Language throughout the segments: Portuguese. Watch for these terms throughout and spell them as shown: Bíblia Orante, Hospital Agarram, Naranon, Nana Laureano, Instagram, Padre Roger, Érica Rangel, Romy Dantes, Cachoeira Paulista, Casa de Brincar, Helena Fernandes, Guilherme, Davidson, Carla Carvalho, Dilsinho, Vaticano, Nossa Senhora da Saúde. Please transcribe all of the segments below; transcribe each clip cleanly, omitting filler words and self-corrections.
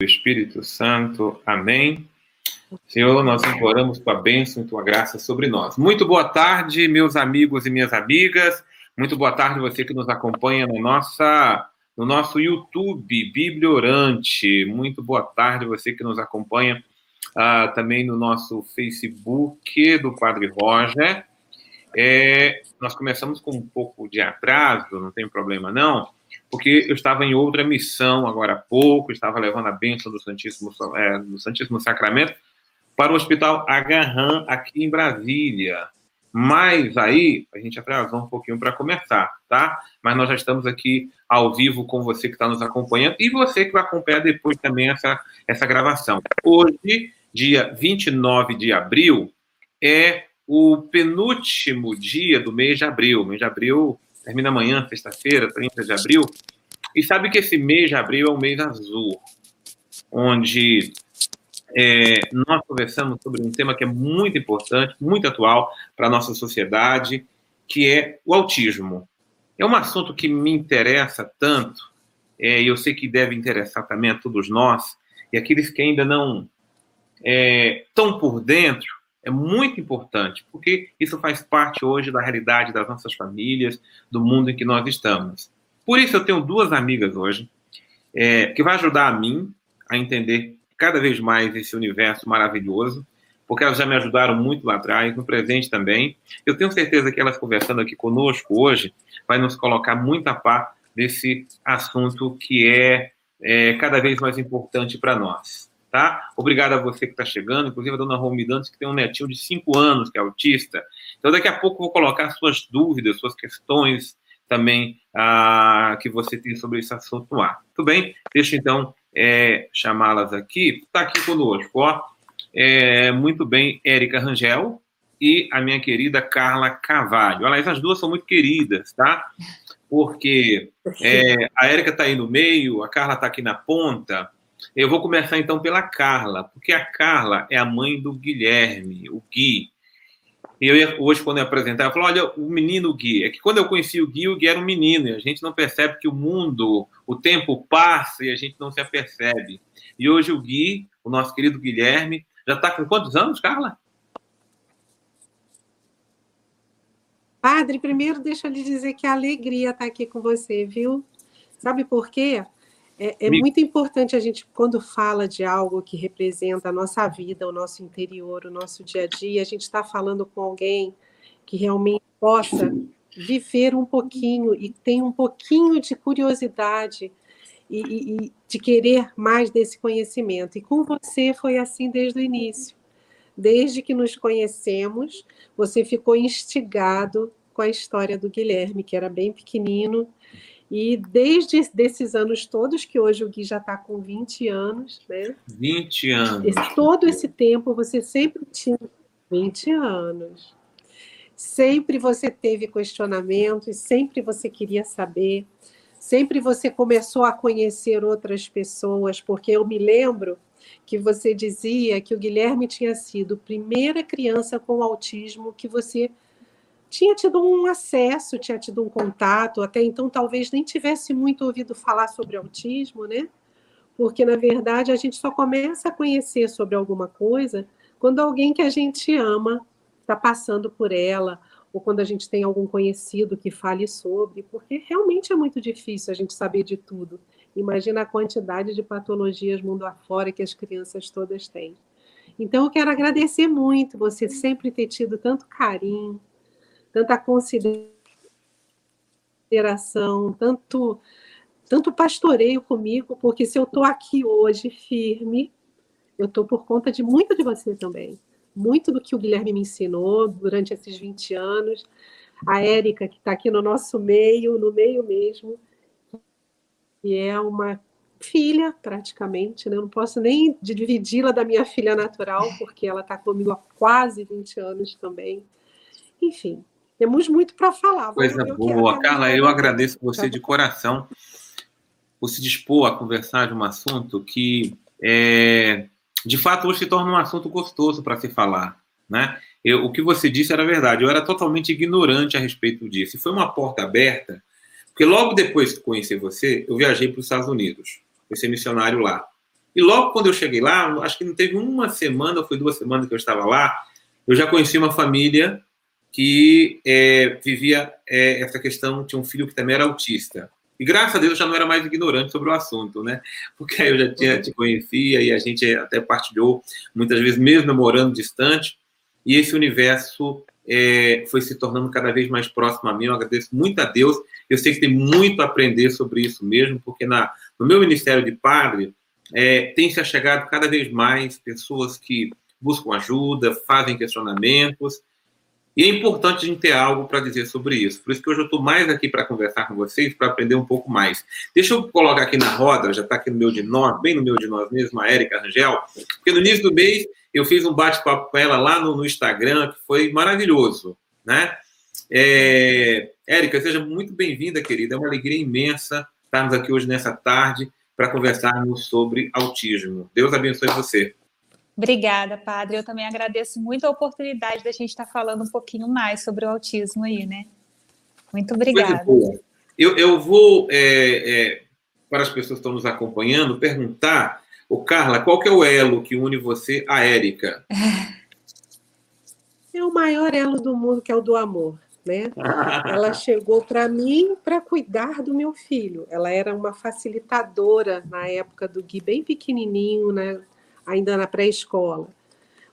do Espírito Santo. Amém. Senhor, nós imploramos tua bênção e tua graça sobre nós. Muito boa tarde, meus amigos e minhas amigas. Muito boa tarde você que nos acompanha no nosso YouTube, Bíblia Orante. Muito boa tarde você que nos acompanha também no nosso Facebook do Padre Roger. Nós começamos com um pouco de atraso, não tem problema não, porque eu estava em outra missão agora há pouco, estava levando a bênção do Santíssimo Sacramento para o Hospital Agarram, aqui em Brasília. Mas aí, a gente atrasou um pouquinho para começar, tá? Mas nós já estamos aqui ao vivo com você que está nos acompanhando e você que vai acompanhar depois também essa gravação. Hoje, dia 29 de abril, é o penúltimo dia do mês de abril. O mês de abril termina amanhã, sexta-feira, 30 de abril. E sabe que esse mês de abril é um mês azul, onde nós conversamos sobre um tema que é muito importante, muito atual para a nossa sociedade, que é o autismo. É um assunto que me interessa tanto, e eu sei que deve interessar também a todos nós, e aqueles que ainda não estão por dentro. É muito importante, porque isso faz parte hoje da realidade das nossas famílias, do mundo em que nós estamos. Por isso eu tenho duas amigas hoje, que vai ajudar a mim a entender cada vez mais esse universo maravilhoso, porque elas já me ajudaram muito lá atrás, no presente também. Eu tenho certeza que elas conversando aqui conosco hoje vai nos colocar muito a par desse assunto que é cada vez mais importante para nós. Tá? Obrigado a você que está chegando, inclusive a dona Romy Dantes, que tem um netinho de 5 anos, que é autista. Então, daqui a pouco eu vou colocar suas dúvidas, suas questões também que você tem sobre esse assunto no ar. Tudo bem? Deixa, então, chamá-las aqui. Está aqui conosco, ó. Muito bem, Érica Rangel e a minha querida Carla Carvalho. Olha, essas duas são muito queridas, tá? Porque a Érica está aí no meio, a Carla está aqui na ponta. Eu vou começar, então, pela Carla, porque a Carla é a mãe do Guilherme, o Gui. E hoje, quando eu apresentar, eu falo, olha, o menino Gui. É que quando eu conheci o Gui era um menino, e a gente não percebe que o mundo, o tempo passa e a gente não se apercebe. E hoje o Gui, o nosso querido Guilherme, já está com quantos anos, Carla? Padre, primeiro deixa eu lhe dizer que a alegria está aqui com você, viu? Sabe por quê? É muito importante a gente, quando fala de algo que representa a nossa vida, o nosso interior, o nosso dia a dia, a gente está falando com alguém que realmente possa viver um pouquinho e tem um pouquinho de curiosidade e de querer mais desse conhecimento. E com você foi assim desde o início. Desde que nos conhecemos, você ficou instigado com a história do Guilherme, que era bem pequenino. E desde esses anos todos, que hoje o Gui já está com 20 anos, né? 20 anos. Todo esse tempo você sempre tinha 20 anos. Sempre você teve questionamentos, sempre você queria saber, sempre você começou a conhecer outras pessoas, porque eu me lembro que você dizia que o Guilherme tinha sido a primeira criança com autismo que você tinha tido um acesso, tinha tido um contato, até então talvez nem tivesse muito ouvido falar sobre autismo, né? Porque, na verdade, a gente só começa a conhecer sobre alguma coisa quando alguém que a gente ama está passando por ela, ou quando a gente tem algum conhecido que fale sobre, porque realmente é muito difícil a gente saber de tudo. Imagina a quantidade de patologias mundo afora que as crianças todas têm. Então, eu quero agradecer muito você sempre ter tido tanto carinho, tanta consideração, tanto pastoreio comigo, porque se eu estou aqui hoje firme, eu estou por conta de muito de você também. Muito do que o Guilherme me ensinou durante esses 20 anos, a Érica, que está aqui no nosso meio, no meio mesmo, que é uma filha, praticamente, né? Eu não posso nem dividi-la da minha filha natural, porque ela está comigo há quase 20 anos também. Enfim. Temos muito para falar. Coisa boa. Carla, eu agradeço você de coração por se dispor a conversar de um assunto que, de fato, hoje se torna um assunto gostoso para se falar, né? O que você disse era verdade. Eu era totalmente ignorante a respeito disso. E foi uma porta aberta, porque logo depois de conhecer você, eu viajei para os Estados Unidos. Fui ser missionário lá. E logo quando eu cheguei lá, acho que não teve uma semana, ou foi 2 semanas que eu estava lá, eu já conheci uma família que vivia essa questão, tinha um filho que também era autista. E graças a Deus eu já não era mais ignorante sobre o assunto, né? Porque aí eu já te conhecia e a gente até partilhou, muitas vezes, mesmo morando distante, e esse universo foi se tornando cada vez mais próximo a mim. Eu agradeço muito a Deus. Eu sei que tem muito a aprender sobre isso mesmo, porque no meu ministério de padre tem se achegado cada vez mais pessoas que buscam ajuda, fazem questionamentos, e é importante a gente ter algo para dizer sobre isso. Por isso que hoje eu estou mais aqui para conversar com vocês, para aprender um pouco mais. Deixa eu colocar aqui na roda, já está aqui no meu de nós, bem no meu de nós mesmo, a Érica Rangel, porque no início do mês eu fiz um bate-papo com ela lá no Instagram, que foi maravilhoso, né? Érica, seja muito bem-vinda, querida. É uma alegria imensa estarmos aqui hoje nessa tarde para conversarmos sobre autismo. Deus abençoe você. Obrigada, padre. Eu também agradeço muito a oportunidade da gente estar falando um pouquinho mais sobre o autismo aí, né? Muito obrigada. Eu vou, para as pessoas que estão nos acompanhando, perguntar, Carla, qual que é o elo que une você à Érica? É o maior elo do mundo, que é o do amor, né? Ela chegou para mim para cuidar do meu filho. Ela era uma facilitadora na época do Gui, bem pequenininho, né? Ainda na pré-escola.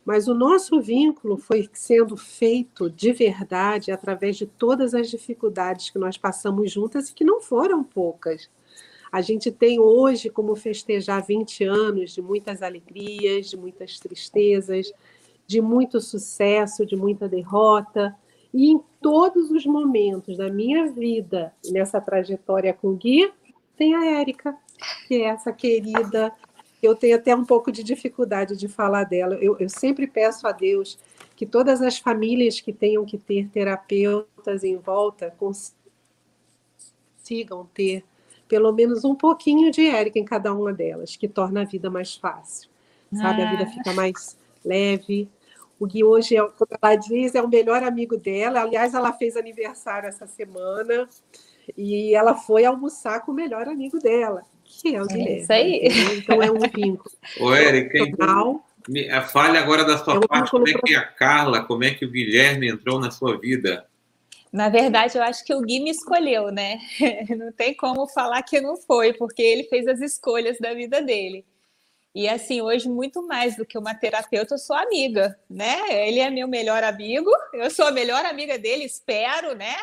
Mas o nosso vínculo foi sendo feito de verdade através de todas as dificuldades que nós passamos juntas e que não foram poucas. A gente tem hoje como festejar 20 anos de muitas alegrias, de muitas tristezas, de muito sucesso, de muita derrota. E em todos os momentos da minha vida, nessa trajetória com o Gui, tem a Érica, que é essa querida... Eu tenho até um pouco de dificuldade de falar dela. Eu sempre peço a Deus que todas as famílias que tenham que ter terapeutas em volta consigam ter pelo menos um pouquinho de Érica em cada uma delas, que torna a vida mais fácil, sabe? A vida fica mais leve. O Gui hoje, como ela diz, é o melhor amigo dela. Aliás, ela fez aniversário essa semana e ela foi almoçar com o melhor amigo dela. Que é o Guilherme. Isso aí. Então é um vínculo. Ô, Érica, fale agora da sua parte, como é que a Carla, como é que o Guilherme entrou na sua vida? Na verdade, eu acho que o Gui me escolheu, né? Não tem como falar que não foi, porque ele fez as escolhas da vida dele. E assim, hoje, muito mais do que uma terapeuta, eu sou amiga, né? Ele é meu melhor amigo, eu sou a melhor amiga dele, espero, né?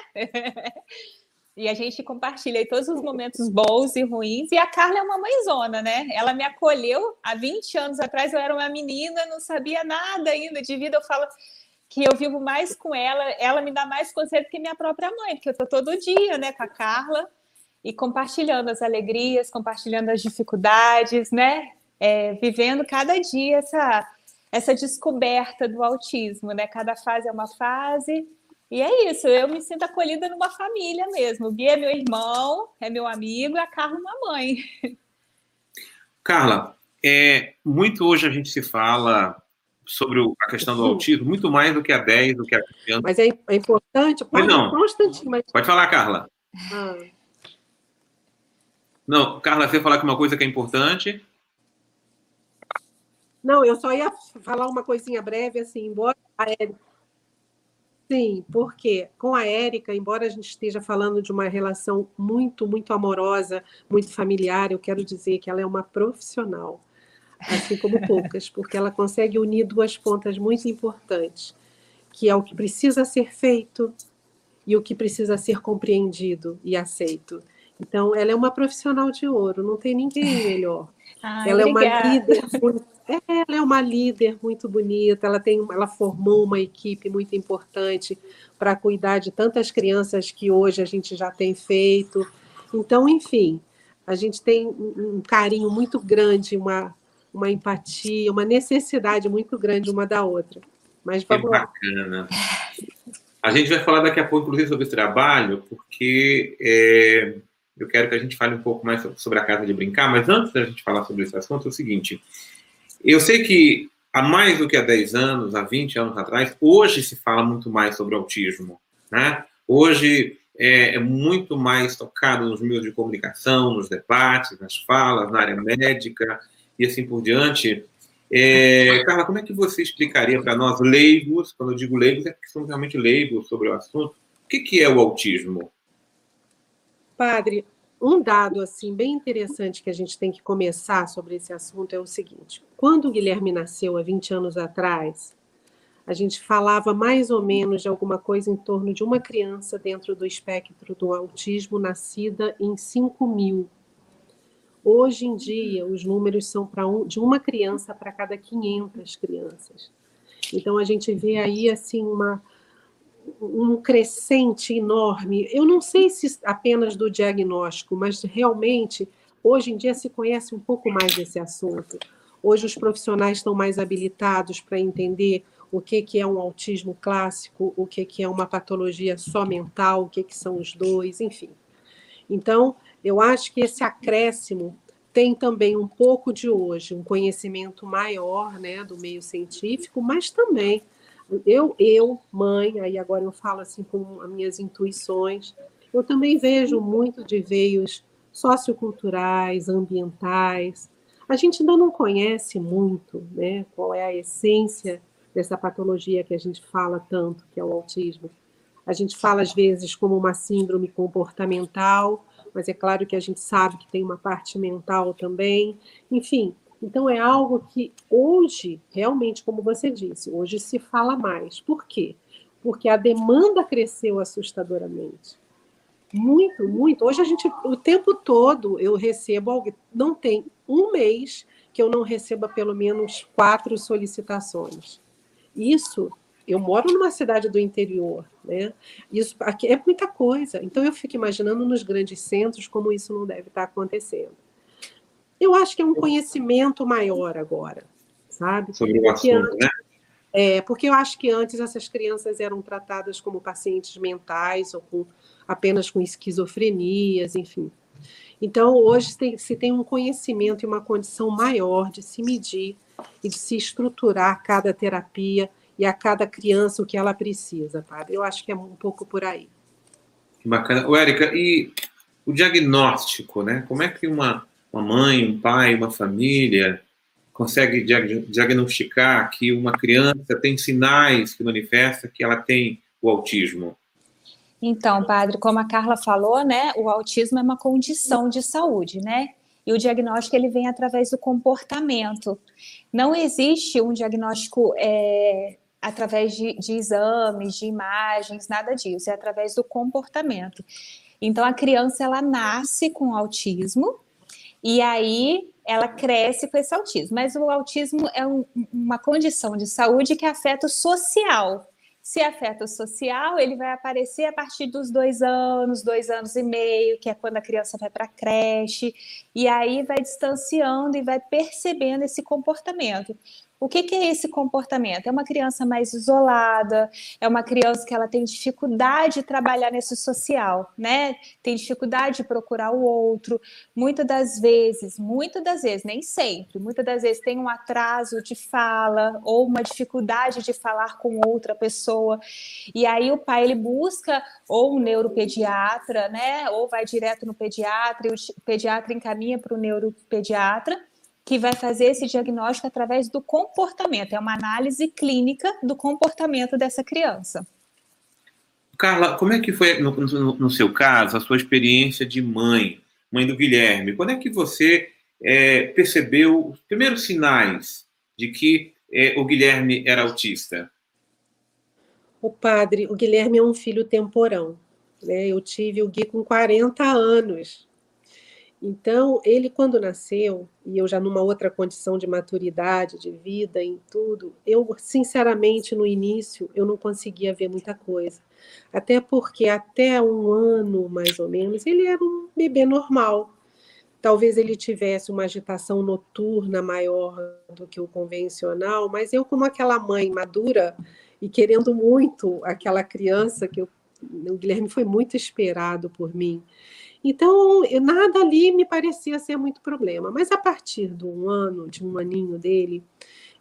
E a gente compartilha aí todos os momentos bons e ruins. E a Carla é uma mãezona, né? Ela me acolheu há 20 anos atrás. Eu era uma menina, não sabia nada ainda de vida. Eu falo que eu vivo mais com ela. Ela me dá mais conselho que minha própria mãe, porque eu estou todo dia, né, com a Carla. E compartilhando as alegrias, compartilhando as dificuldades, né? Vivendo cada dia essa descoberta do autismo, né? Cada fase é uma fase... E é isso, eu me sinto acolhida numa família mesmo. O Gui é meu irmão, é meu amigo, e a Carla é uma mãe. Carla, muito hoje a gente se fala sobre a questão do autismo, muito mais do que há 10, do que há 15 anos. Mas é importante, mas... Pode falar, Carla. Não, Carla, você ia falar que uma coisa que é importante? Não, eu só ia falar uma coisinha breve, assim, embora a Érica... Sim, porque com a Érica, embora a gente esteja falando de uma relação muito, muito amorosa, muito familiar, eu quero dizer que ela é uma profissional, assim como poucas, porque ela consegue unir duas pontas muito importantes, que é o que precisa ser feito e o que precisa ser compreendido e aceito. Então, ela é uma profissional de ouro, não tem ninguém melhor. Ela obrigada. Ela é uma líder muito bonita, ela formou uma equipe muito importante para cuidar de tantas crianças que hoje a gente já tem feito. Então, enfim, a gente tem um carinho muito grande, uma empatia, uma necessidade muito grande uma da outra. Mas vamos lá. Bacana. A gente vai falar daqui a pouco, inclusive, sobre esse trabalho, porque... Eu quero que a gente fale um pouco mais sobre a Casa de Brincar, mas antes da gente falar sobre esse assunto, é o seguinte. Eu sei que há mais do que há 10 anos, há 20 anos atrás, hoje se fala muito mais sobre autismo, né? Hoje é muito mais tocado nos meios de comunicação, nos debates, nas falas, na área médica. e assim por diante. Carla, como é que você explicaria para nós, leigos, quando eu digo leigos, é porque somos realmente leigos sobre o assunto, o que é o autismo? Padre, um dado assim, bem interessante que a gente tem que começar sobre esse assunto é o seguinte, quando o Guilherme nasceu há 20 anos atrás, a gente falava mais ou menos de alguma coisa em torno de uma criança dentro do espectro do autismo nascida em 5.000. Hoje em dia, os números são de uma criança para cada 500 crianças. Então, a gente vê aí assim, um crescente enorme. Eu não sei se apenas do diagnóstico, mas realmente, hoje em dia, se conhece um pouco mais desse assunto. Hoje, os profissionais estão mais habilitados para entender o que é um autismo clássico, o que é uma patologia só mental, o que são os dois, enfim. Então, eu acho que esse acréscimo tem também um pouco de hoje, um conhecimento maior, né, do meio científico, mas também, eu mãe, aí agora eu falo assim com as minhas intuições, eu também vejo muito de veios socioculturais, ambientais. A gente ainda não conhece muito, né, qual é a essência dessa patologia que a gente fala tanto, que é o autismo. A gente fala, às vezes, como uma síndrome comportamental, mas é claro que a gente sabe que tem uma parte mental também. Enfim, então é algo que hoje, realmente, como você disse, hoje se fala mais. Por quê? Porque a demanda cresceu assustadoramente. Muito, muito. Hoje a gente, o tempo todo, eu recebo algo, não tem um mês que eu não receba pelo menos 4 solicitações. Isso... Eu moro numa cidade do interior, né? Isso aqui é muita coisa. Então, eu fico imaginando nos grandes centros como isso não deve estar acontecendo. Eu acho que é um conhecimento maior agora, sabe? Sobre o assunto, né? Porque eu acho que antes essas crianças eram tratadas como pacientes mentais ou apenas com esquizofrenias, enfim. Então, hoje se tem um conhecimento e uma condição maior de se medir e de se estruturar cada terapia e a cada criança o que ela precisa, padre. Eu acho que é um pouco por aí. Que bacana. Érica, e o diagnóstico, né? Como é que uma mãe, um pai, uma família consegue diagnosticar que uma criança tem sinais que manifestam que ela tem o autismo? Então, padre, como a Carla falou, né? O autismo é uma condição de saúde, né? E o diagnóstico ele vem através do comportamento. Não existe um diagnóstico através de exames, de imagens, nada disso. É através do comportamento. Então, a criança, ela nasce com autismo e aí ela cresce com esse autismo. Mas o autismo é uma condição de saúde que afeta o social. Se afeta o social, ele vai aparecer a partir dos 2 anos, 2 anos e meio, que é quando a criança vai para a creche, e aí vai distanciando e vai percebendo esse comportamento. O que é esse comportamento? É uma criança mais isolada, é uma criança que ela tem dificuldade de trabalhar nesse social, né? Tem dificuldade de procurar o outro. Muitas das vezes, nem sempre, muitas das vezes tem um atraso de fala ou uma dificuldade de falar com outra pessoa. E aí o pai, ele busca ou um neuropediatra, né? Ou vai direto no pediatra e o pediatra encaminha para o neuropediatra, que vai fazer esse diagnóstico através do comportamento. É uma análise clínica do comportamento dessa criança. Carla, como é que foi, no seu caso, a sua experiência de mãe do Guilherme? Quando é que você percebeu os primeiros sinais de que o Guilherme era autista? O Guilherme é um filho temporão, né? Eu tive o Gui com 40 anos. Então, ele quando nasceu, e eu já numa outra condição de maturidade, de vida, em tudo, eu, sinceramente, no início, eu não conseguia ver muita coisa. Até porque, até 1 ano, mais ou menos, ele era um bebê normal. Talvez ele tivesse uma agitação noturna maior do que o convencional, mas eu, como aquela mãe madura e querendo muito aquela criança, o Guilherme foi muito esperado por mim. Então, nada ali me parecia ser muito problema. Mas a partir de 1 aninho dele,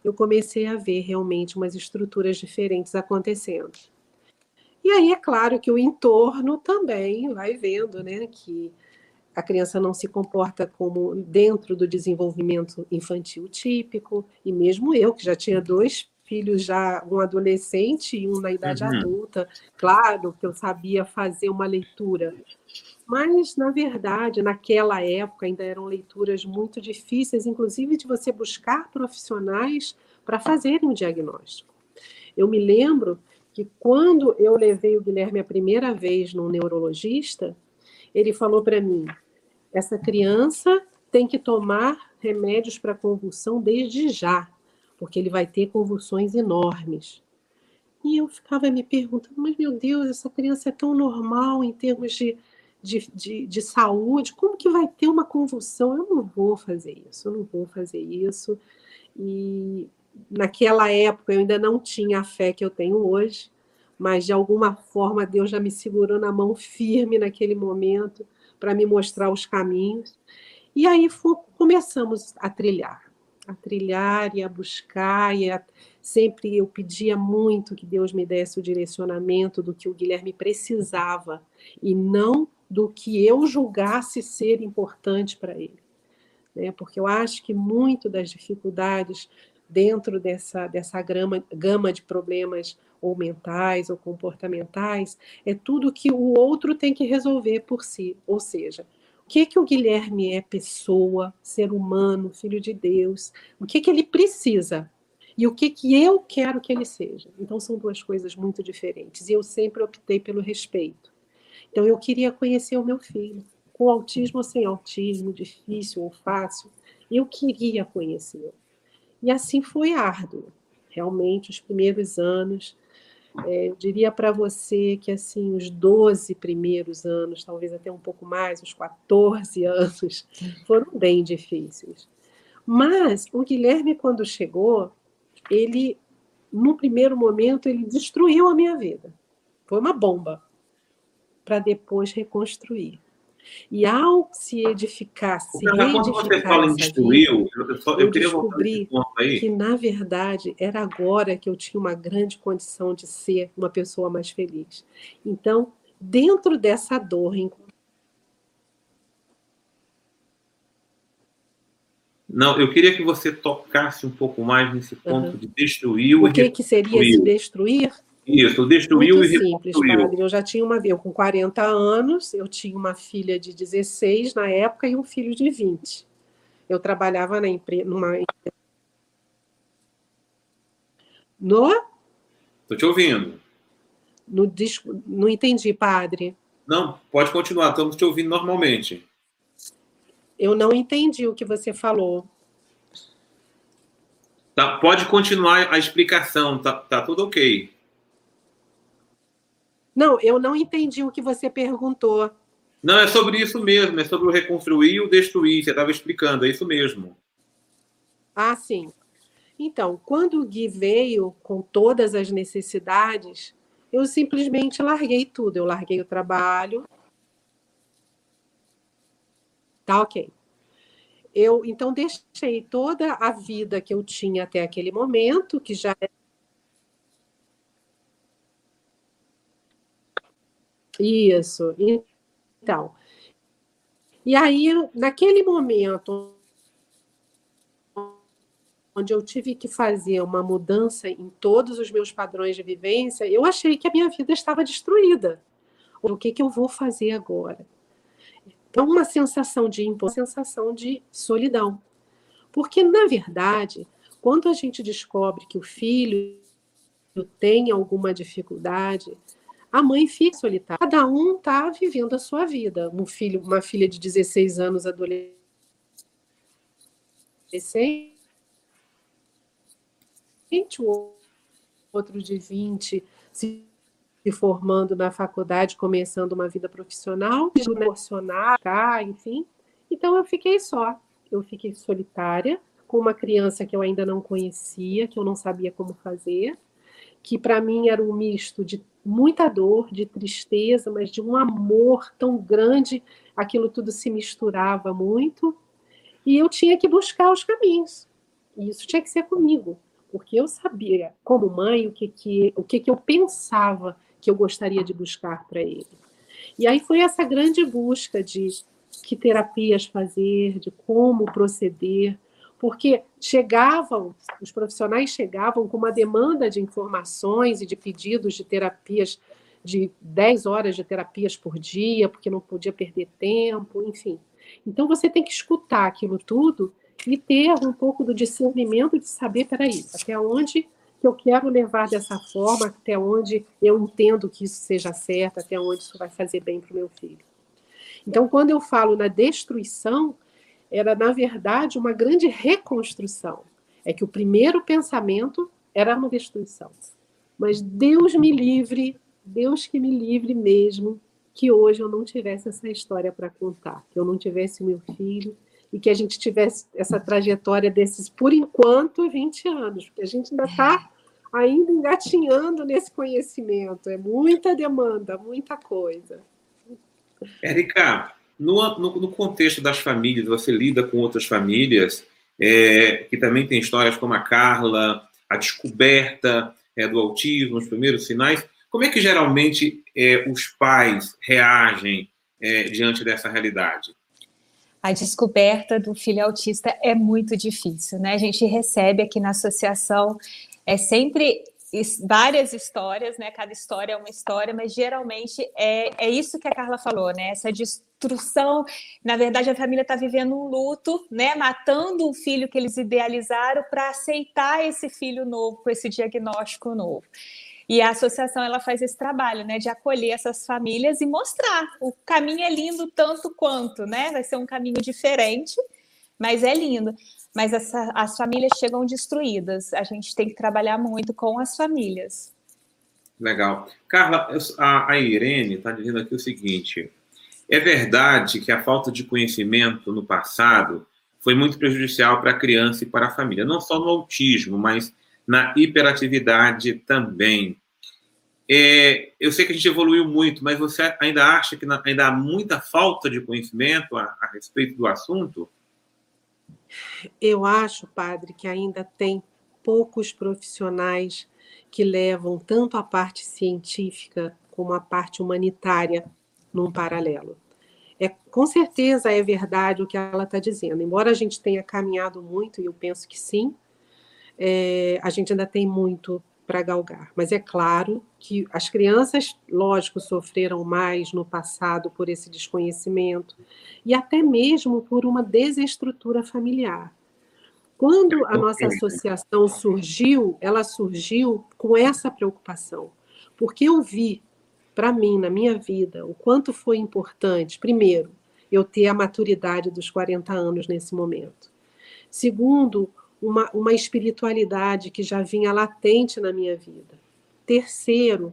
eu comecei a ver realmente umas estruturas diferentes acontecendo. E aí, é claro que o entorno também vai vendo, né? Que a criança não se comporta como dentro do desenvolvimento infantil típico, e mesmo eu, que já tinha dois filhos, já um adolescente e um na idade adulta, claro que eu sabia fazer uma leitura, mas, na verdade, naquela época ainda eram leituras muito difíceis, inclusive de você buscar profissionais para fazerem um diagnóstico. Eu me lembro que quando eu levei o Guilherme a primeira vez num neurologista, ele falou para mim, essa criança tem que tomar remédios para convulsão desde já, porque ele vai ter convulsões enormes. E eu ficava me perguntando, mas meu Deus, essa criança é tão normal em termos de saúde, como que vai ter uma convulsão? Eu não vou fazer isso, eu não vou fazer isso. E naquela época eu ainda não tinha a fé que eu tenho hoje, mas de alguma forma Deus já me segurou na mão firme naquele momento para me mostrar os caminhos. E aí começamos a trilhar e a buscar. Sempre eu pedia muito que Deus me desse o direcionamento do que o Guilherme precisava e não do que eu julgasse ser importante para ele. Né? Porque eu acho que muito das dificuldades dentro dessa gama de problemas ou mentais ou comportamentais, é tudo que o outro tem que resolver por si. Ou seja, o que, que o Guilherme é pessoa, ser humano, filho de Deus? O que, que ele precisa? E o que, que eu quero que ele seja? Então, são duas coisas muito diferentes. E eu sempre optei pelo respeito. Então, eu queria conhecer o meu filho, com autismo ou sem autismo, difícil ou fácil. Eu queria conhecê-lo. E assim foi árduo. Realmente, os primeiros anos... eu diria para você que assim, os 12 primeiros anos, talvez até um pouco mais, os 14 anos, foram bem difíceis. Mas o Guilherme, quando chegou, ele, no primeiro momento, ele destruiu a minha vida. Foi uma bomba, para depois reconstruir. E ao se edificar, quando você fala em destruiu, eu descobri que, na verdade, era agora que eu tinha uma grande condição de ser uma pessoa mais feliz. Então, dentro dessa dor... Não, eu queria que você tocasse um pouco mais nesse ponto de destruiu. O que, que seria se destruir? Isso, destruiu muito e reconstruiu. Simples, padre. Eu já tinha eu com 40 anos, eu tinha uma filha de 16 na época e um filho de 20. Eu trabalhava na empresa, Estou te ouvindo. Não entendi, padre. Não, pode continuar, estamos te ouvindo normalmente. Eu não entendi o que você falou. Tá, pode continuar a explicação, tá tudo ok. Não, eu não entendi o que você perguntou. Não, é sobre isso mesmo, é sobre o reconstruir e o destruir, você estava explicando, é isso mesmo. Ah, sim. Então, quando o Gui veio com todas as necessidades, eu simplesmente larguei tudo, eu larguei o trabalho. Tá, ok. Eu, então, deixei toda a vida que eu tinha até aquele momento, que já era... Isso, então. E aí, naquele momento, onde eu tive que fazer uma mudança em todos os meus padrões de vivência, eu achei que a minha vida estava destruída. O que eu vou fazer agora? Então, uma sensação de impotência, uma sensação de solidão. Porque, na verdade, quando a gente descobre que o filho tem alguma dificuldade... A mãe fica solitária. Cada um está vivendo a sua vida. Uma filha de 16 anos, adolescente, o outro de 20, se formando na faculdade, começando uma vida profissional, emocionar, enfim. Então, eu fiquei só. Eu fiquei solitária, com uma criança que eu ainda não conhecia, que eu não sabia como fazer, que para mim era um misto de muita dor, de tristeza, mas de um amor tão grande, aquilo tudo se misturava muito, e eu tinha que buscar os caminhos, e isso tinha que ser comigo, porque eu sabia, como mãe, o que eu pensava que eu gostaria de buscar para ele. E aí foi essa grande busca de que terapias fazer, de como proceder, porque chegavam, os profissionais chegavam com uma demanda de informações e de pedidos de terapias, de 10 horas de terapias por dia, porque não podia perder tempo, enfim. Então, você tem que escutar aquilo tudo e ter um pouco do discernimento de saber, peraí, até onde que eu quero levar dessa forma, até onde eu entendo que isso seja certo, até onde isso vai fazer bem para o meu filho. Então, quando eu falo na destruição, era, na verdade, uma grande reconstrução. É que o primeiro pensamento era uma destruição. Mas Deus me livre, Deus que me livre mesmo, que hoje eu não tivesse essa história para contar, que eu não tivesse o meu filho e que a gente tivesse essa trajetória desses, por enquanto, 20 anos, porque a gente ainda está ainda engatinhando nesse conhecimento. É muita demanda, muita coisa. Érica, no contexto das famílias, você lida com outras famílias que também tem histórias como a Carla, a descoberta do autismo, os primeiros sinais. Como é que geralmente os pais reagem diante dessa realidade? A descoberta do filho autista é muito difícil, né? A gente recebe aqui na associação sempre várias histórias, né? Cada história é uma história, mas geralmente é isso que a Carla falou, né? Essa destruição, na verdade a família está vivendo um luto, né? Matando um filho que eles idealizaram para aceitar esse filho novo, com esse diagnóstico novo. E a associação ela faz esse trabalho, né, de acolher essas famílias e mostrar. O caminho é lindo tanto quanto, né? Vai ser um caminho diferente, mas é lindo. Mas as famílias chegam destruídas. A gente tem que trabalhar muito com as famílias. Legal. Carla, a Irene está dizendo aqui o seguinte. É verdade que a falta de conhecimento no passado foi muito prejudicial para a criança e para a família. Não só no autismo, mas na hiperatividade também. Eu sei que a gente evoluiu muito, mas você ainda acha que ainda há muita falta de conhecimento a respeito do assunto? Eu acho, padre, que ainda tem poucos profissionais que levam tanto a parte científica como a parte humanitária num paralelo. Com certeza é verdade o que ela está dizendo. Embora a gente tenha caminhado muito, e eu penso que sim, a gente ainda tem muito para galgar. Mas é claro que as crianças, lógico, sofreram mais no passado por esse desconhecimento e até mesmo por uma desestrutura familiar. Quando a nossa associação surgiu, ela surgiu com essa preocupação, porque eu vi, para mim, na minha vida, o quanto foi importante, primeiro, eu ter a maturidade dos 40 anos nesse momento. Segundo, uma espiritualidade que já vinha latente na minha vida. Terceiro,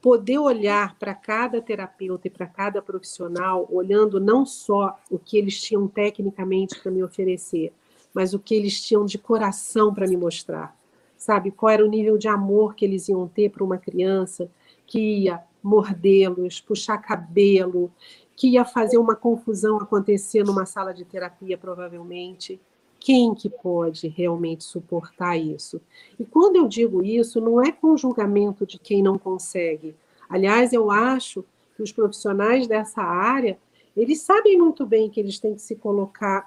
poder olhar para cada terapeuta e para cada profissional, olhando não só o que eles tinham tecnicamente para me oferecer, mas o que eles tinham de coração para me mostrar. Sabe, qual era o nível de amor que eles iam ter para uma criança que ia mordê-los, puxar cabelo, que ia fazer uma confusão acontecer numa sala de terapia, provavelmente. Quem que pode realmente suportar isso? E quando eu digo isso, não é com julgamento de quem não consegue. Aliás, eu acho que os profissionais dessa área, eles sabem muito bem que eles têm que se colocar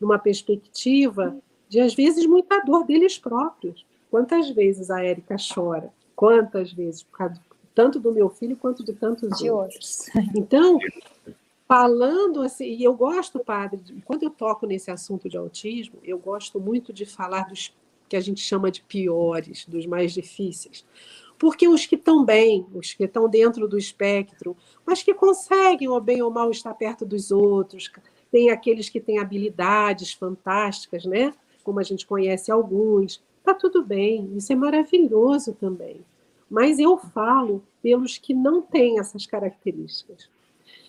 numa perspectiva de, às vezes, muita dor deles próprios. Quantas vezes a Érica chora? Quantas vezes? Por causa tanto do meu filho quanto de tantos outros. Então, falando assim, e eu gosto, padre, quando eu toco nesse assunto de autismo, eu gosto muito de falar dos que a gente chama de piores, dos mais difíceis, porque os que estão bem, os que estão dentro do espectro, mas que conseguem, ou bem ou mal, estar perto dos outros, tem aqueles que têm habilidades fantásticas, né? Como a gente conhece alguns, tá tudo bem, isso é maravilhoso também, mas eu falo pelos que não têm essas características.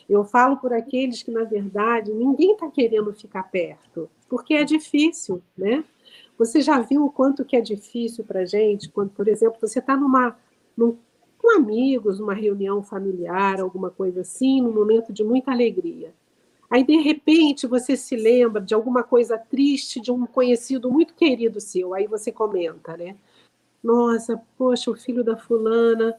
Eu falo por aqueles que, na verdade, ninguém está querendo ficar perto, porque é difícil, né? Você já viu o quanto que é difícil para a gente, quando, por exemplo, você está com amigos, numa reunião familiar, alguma coisa assim, num momento de muita alegria. Aí, de repente, você se lembra de alguma coisa triste, de um conhecido muito querido seu, aí você comenta, né? Nossa, poxa, o filho da fulana,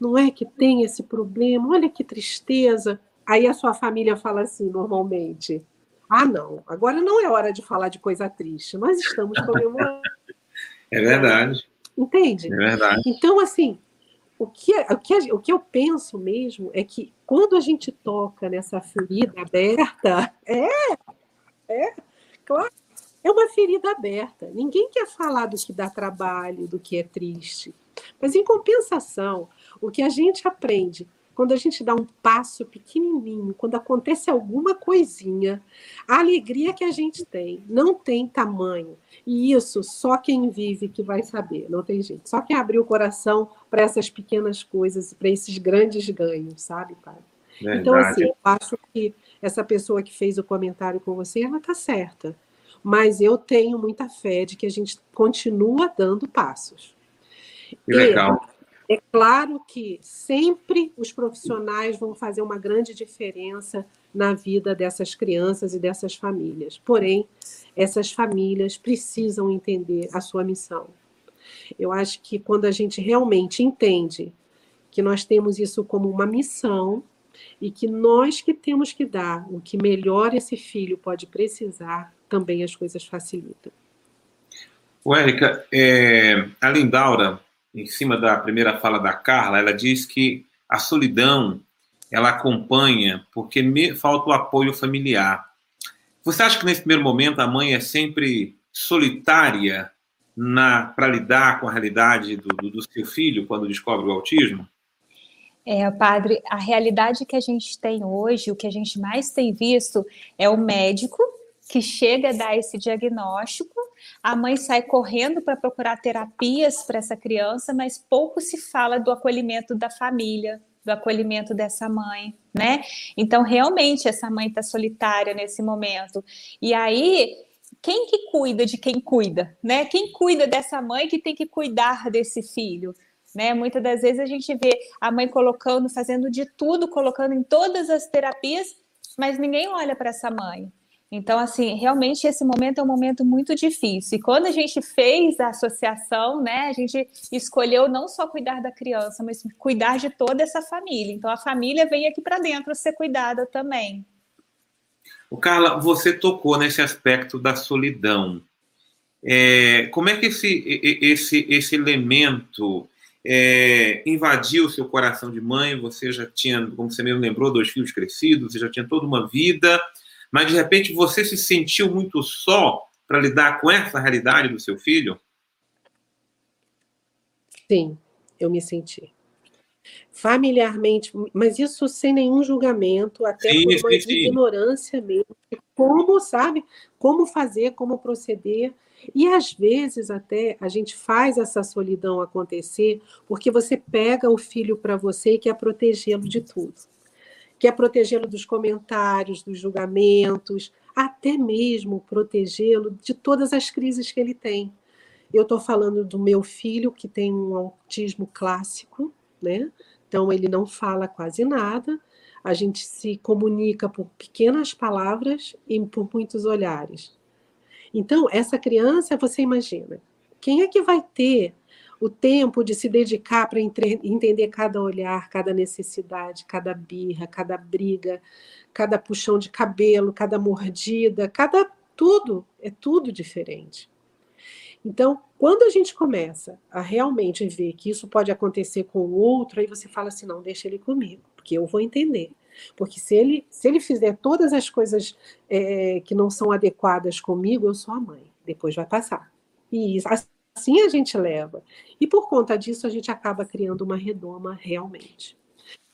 não é que tem esse problema, olha que tristeza. Aí a sua família fala assim, normalmente, ah, não, agora não é hora de falar de coisa triste, nós estamos comemorando. É verdade. Entende? É verdade. Então, assim, o que eu penso mesmo é que quando a gente toca nessa ferida aberta, claro, é uma ferida aberta. Ninguém quer falar do que dá trabalho, do que é triste. Mas, em compensação, o que a gente aprende quando a gente dá um passo pequenininho, quando acontece alguma coisinha, a alegria que a gente tem não tem tamanho. E isso só quem vive que vai saber, não tem jeito. Só quem abriu o coração para essas pequenas coisas, para esses grandes ganhos, sabe, Padre? Verdade. Então, assim, eu acho que essa pessoa que fez o comentário com você, ela está certa. Mas eu tenho muita fé de que a gente continua dando passos. Que legal. É claro que sempre os profissionais vão fazer uma grande diferença na vida dessas crianças e dessas famílias. Porém, essas famílias precisam entender a sua missão. Eu acho que quando a gente realmente entende que nós temos isso como uma missão e que nós que temos que dar o que melhor esse filho pode precisar, também as coisas facilitam. Ô, Érica, a Lindaura, em cima da primeira fala da Carla, ela diz que a solidão, ela acompanha porque falta o apoio familiar. Você acha que nesse primeiro momento a mãe é sempre solitária para lidar com a realidade do seu filho quando descobre o autismo? Padre, a realidade que a gente tem hoje, o que a gente mais tem visto é o médico que chega a dar esse diagnóstico. A mãe sai correndo para procurar terapias para essa criança, mas pouco se fala do acolhimento da família, do acolhimento dessa mãe, né? Então, realmente, essa mãe está solitária nesse momento. E aí, quem que cuida de quem cuida, né? Quem cuida dessa mãe que tem que cuidar desse filho, né? Muitas das vezes a gente vê a mãe colocando, fazendo de tudo, colocando em todas as terapias, mas ninguém olha para essa mãe. Então, assim, realmente esse momento é um momento muito difícil. E quando a gente fez a associação, né, a gente escolheu não só cuidar da criança, mas cuidar de toda essa família. Então, a família vem aqui para dentro ser cuidada também. Carla, você tocou nesse aspecto da solidão. Como é que esse elemento invadiu o seu coração de mãe? Você já tinha, como você mesmo lembrou, 2 filhos crescidos, você já tinha toda uma vida... Mas, de repente, você se sentiu muito só para lidar com essa realidade do seu filho? Sim, eu me senti. Familiarmente, mas isso sem nenhum julgamento, até sim, por uma ignorância mesmo. Como, sabe? Como fazer, como proceder. E, às vezes, até, a gente faz essa solidão acontecer porque você pega o filho para você e quer protegê-lo de tudo. Quer protegê-lo dos comentários, dos julgamentos, até mesmo protegê-lo de todas as crises que ele tem. Eu estou falando do meu filho, que tem um autismo clássico, né? Então ele não fala quase nada, a gente se comunica por pequenas palavras e por muitos olhares. Então, essa criança, você imagina, quem é que vai ter o tempo de se dedicar para entender cada olhar, cada necessidade, cada birra, cada briga, cada puxão de cabelo, cada mordida, cada tudo, é tudo diferente. Então, quando a gente começa a realmente ver que isso pode acontecer com o outro, aí você fala assim, não, deixa ele comigo, porque eu vou entender. Porque se ele fizer todas as coisas que não são adequadas comigo, eu sou a mãe, depois vai passar. E isso, assim a gente leva. E por conta disso, a gente acaba criando uma redoma realmente.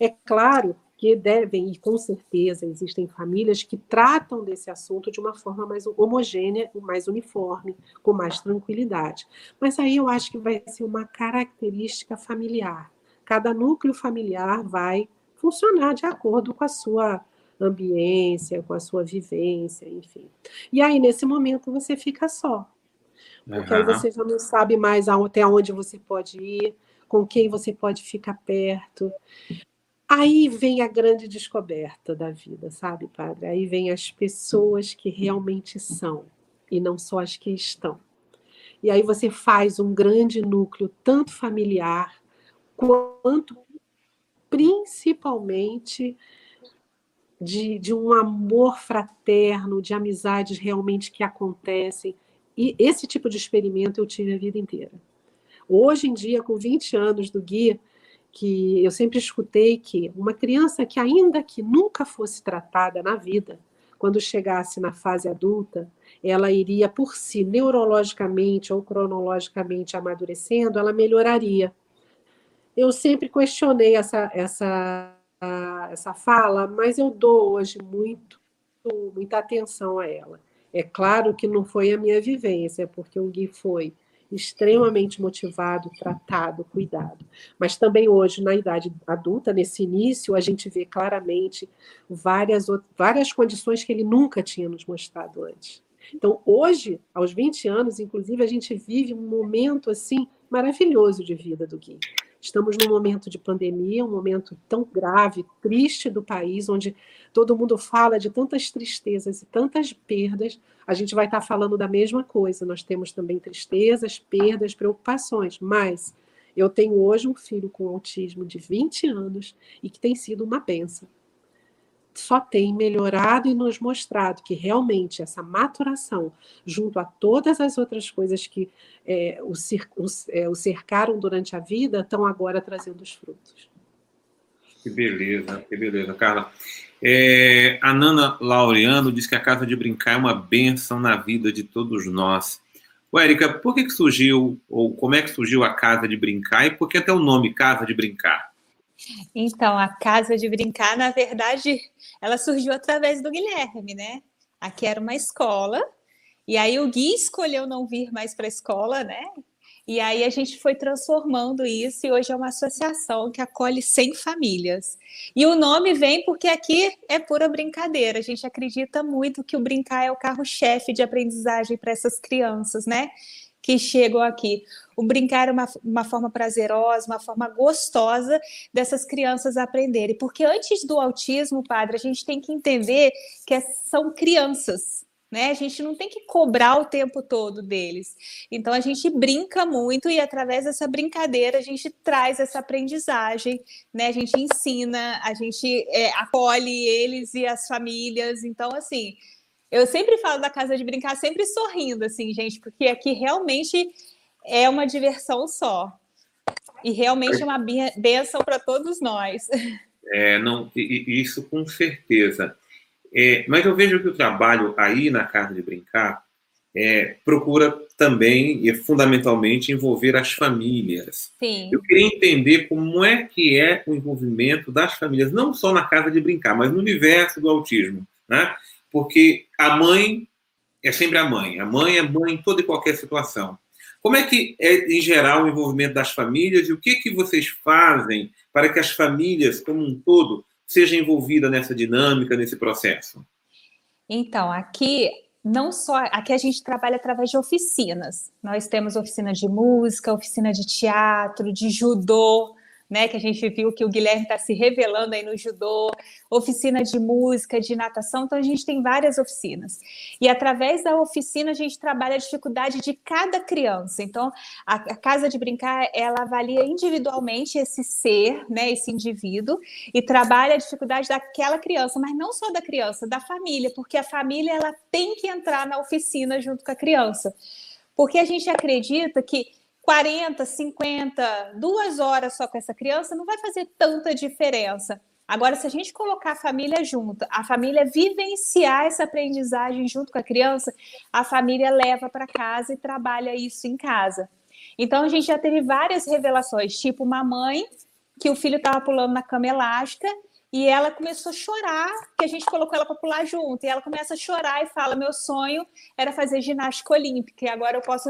É claro que devem, e com certeza, existem famílias que tratam desse assunto de uma forma mais homogênea, mais uniforme, com mais tranquilidade. Mas aí eu acho que vai ser uma característica familiar. Cada núcleo familiar vai funcionar de acordo com a sua ambiência, com a sua vivência, enfim. E aí, nesse momento, você fica só. Porque aí você já não sabe mais até onde você pode ir, com quem você pode ficar perto. Aí vem a grande descoberta da vida, sabe, Padre? Aí vem as pessoas que realmente são, e não só as que estão. E aí você faz um grande núcleo, tanto familiar, quanto principalmente de um amor fraterno, de amizades realmente que acontecem. E esse tipo de experimento eu tive a vida inteira. Hoje em dia, com 20 anos do Gui, que eu sempre escutei que uma criança que ainda que nunca fosse tratada na vida, quando chegasse na fase adulta, ela iria por si, neurologicamente ou cronologicamente amadurecendo, ela melhoraria. Eu sempre questionei essa fala, mas eu dou hoje muita atenção a ela. É claro que não foi a minha vivência, porque o Gui foi extremamente motivado, tratado, cuidado. Mas também hoje, na idade adulta, nesse início, a gente vê claramente várias condições que ele nunca tinha nos mostrado antes. Então, hoje, aos 20 anos, inclusive, a gente vive um momento assim maravilhoso de vida do Gui. Estamos num momento de pandemia, um momento tão grave, triste do país, onde todo mundo fala de tantas tristezas e tantas perdas. A gente vai estar falando da mesma coisa. Nós temos também tristezas, perdas, preocupações. Mas eu tenho hoje um filho com autismo de 20 anos e que tem sido uma bênção. Só tem melhorado e nos mostrado que realmente essa maturação, junto a todas as outras coisas que o cercaram durante a vida, estão agora trazendo os frutos. Que beleza, Carla. A Nana Laureano diz que a Casa de Brincar é uma bênção na vida de todos nós. Ô, Érica, por que surgiu, ou como é que surgiu a Casa de Brincar, e por que até o nome Casa de Brincar? Então, a Casa de Brincar, na verdade, ela surgiu através do Guilherme, né? Aqui era uma escola, e aí o Gui escolheu não vir mais para a escola, né? E aí a gente foi transformando isso, e hoje é uma associação que acolhe 100 famílias. E o nome vem porque aqui é pura brincadeira. A gente acredita muito que o brincar é o carro-chefe de aprendizagem para essas crianças, né? Que chegam aqui. O brincar é uma forma prazerosa, uma forma gostosa dessas crianças aprenderem. Porque antes do autismo, padre, a gente tem que entender que são crianças, né? A gente não tem que cobrar o tempo todo deles. Então, a gente brinca muito e, através dessa brincadeira, a gente traz essa aprendizagem, né? A gente ensina, a gente acolhe eles e as famílias. Então, assim... Eu sempre falo da Casa de Brincar, sempre sorrindo, assim, gente, porque aqui realmente é uma diversão só. E realmente é uma bênção para todos nós. Não, isso com certeza. Mas eu vejo que o trabalho aí na Casa de Brincar procura também, fundamentalmente, envolver as famílias. Sim. Eu queria entender como é que é o envolvimento das famílias, não só na Casa de Brincar, mas no universo do autismo, né? Porque a mãe é sempre a mãe. A mãe é mãe em toda e qualquer situação. Como é que é, em geral, o envolvimento das famílias, e o que vocês fazem para que as famílias, como um todo, sejam envolvidas nessa dinâmica, nesse processo? Então, aqui... Não só, aqui a gente trabalha através de oficinas. Nós temos oficina de música, oficina de teatro, de judô, né? Que a gente viu que o Guilherme está se revelando aí no judô, oficina de música, de natação. Então a gente tem várias oficinas. E através da oficina a gente trabalha a dificuldade de cada criança. Então a Casa de Brincar, ela avalia individualmente esse ser, né? Esse indivíduo, e trabalha a dificuldade daquela criança, mas não só da criança, da família, porque a família ela tem que entrar na oficina junto com a criança. Porque a gente acredita que 40, 50, 2 horas só com essa criança não vai fazer tanta diferença. Agora, se a gente colocar a família junto, a família vivenciar essa aprendizagem junto com a criança, a família leva para casa e trabalha isso em casa. Então, a gente já teve várias revelações, tipo uma mãe que o filho estava pulando na cama elástica e ela começou a chorar, que a gente colocou ela para pular junto. E ela começa a chorar e fala, meu sonho era fazer ginástica olímpica, e agora eu posso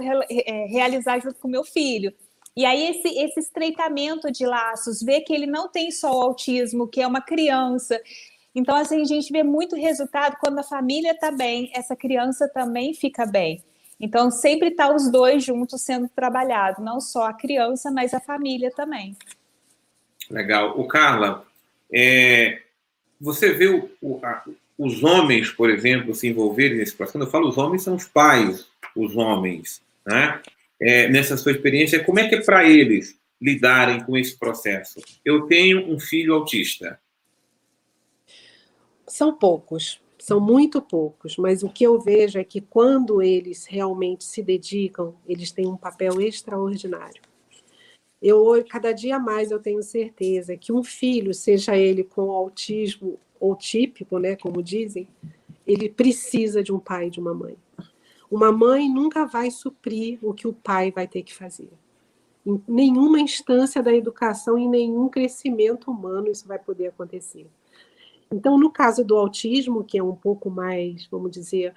realizar junto com meu filho. E aí esse estreitamento de laços, ver que ele não tem só o autismo, que é uma criança. Então, assim, a gente vê muito resultado quando a família está bem, essa criança também fica bem. Então, sempre tá os dois juntos sendo trabalhado, não só a criança, mas a família também. Legal. O Carla... você vê os homens, por exemplo, se envolverem nesse processo? Quando eu falo os homens, são os pais, os homens, né? Nessa sua experiência, como é que é para eles lidarem com esse processo? Eu tenho um filho autista. São poucos, são muito poucos, mas o que eu vejo é que quando eles realmente se dedicam, eles têm um papel extraordinário. Eu, cada dia mais eu tenho certeza que um filho, seja ele com autismo ou típico, né, como dizem, ele precisa de um pai e de uma mãe. Uma mãe nunca vai suprir o que o pai vai ter que fazer. Em nenhuma instância da educação, em nenhum crescimento humano isso vai poder acontecer. Então, no caso do autismo, que é um pouco mais, vamos dizer,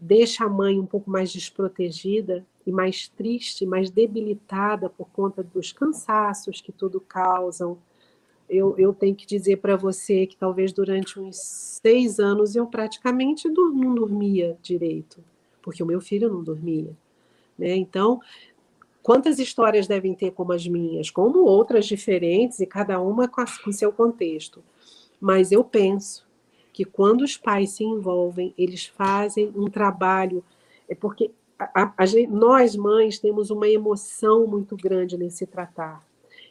deixa a mãe um pouco mais desprotegida e mais triste, mais debilitada por conta dos cansaços que tudo causam. Eu tenho que dizer para você que talvez durante uns 6 anos eu praticamente não dormia direito, porque o meu filho não dormia, né? Então, quantas histórias devem ter como as minhas, como outras diferentes, e cada uma com seu contexto. Mas eu penso que quando os pais se envolvem, eles fazem um trabalho, é porque nós, mães, temos uma emoção muito grande nesse tratar.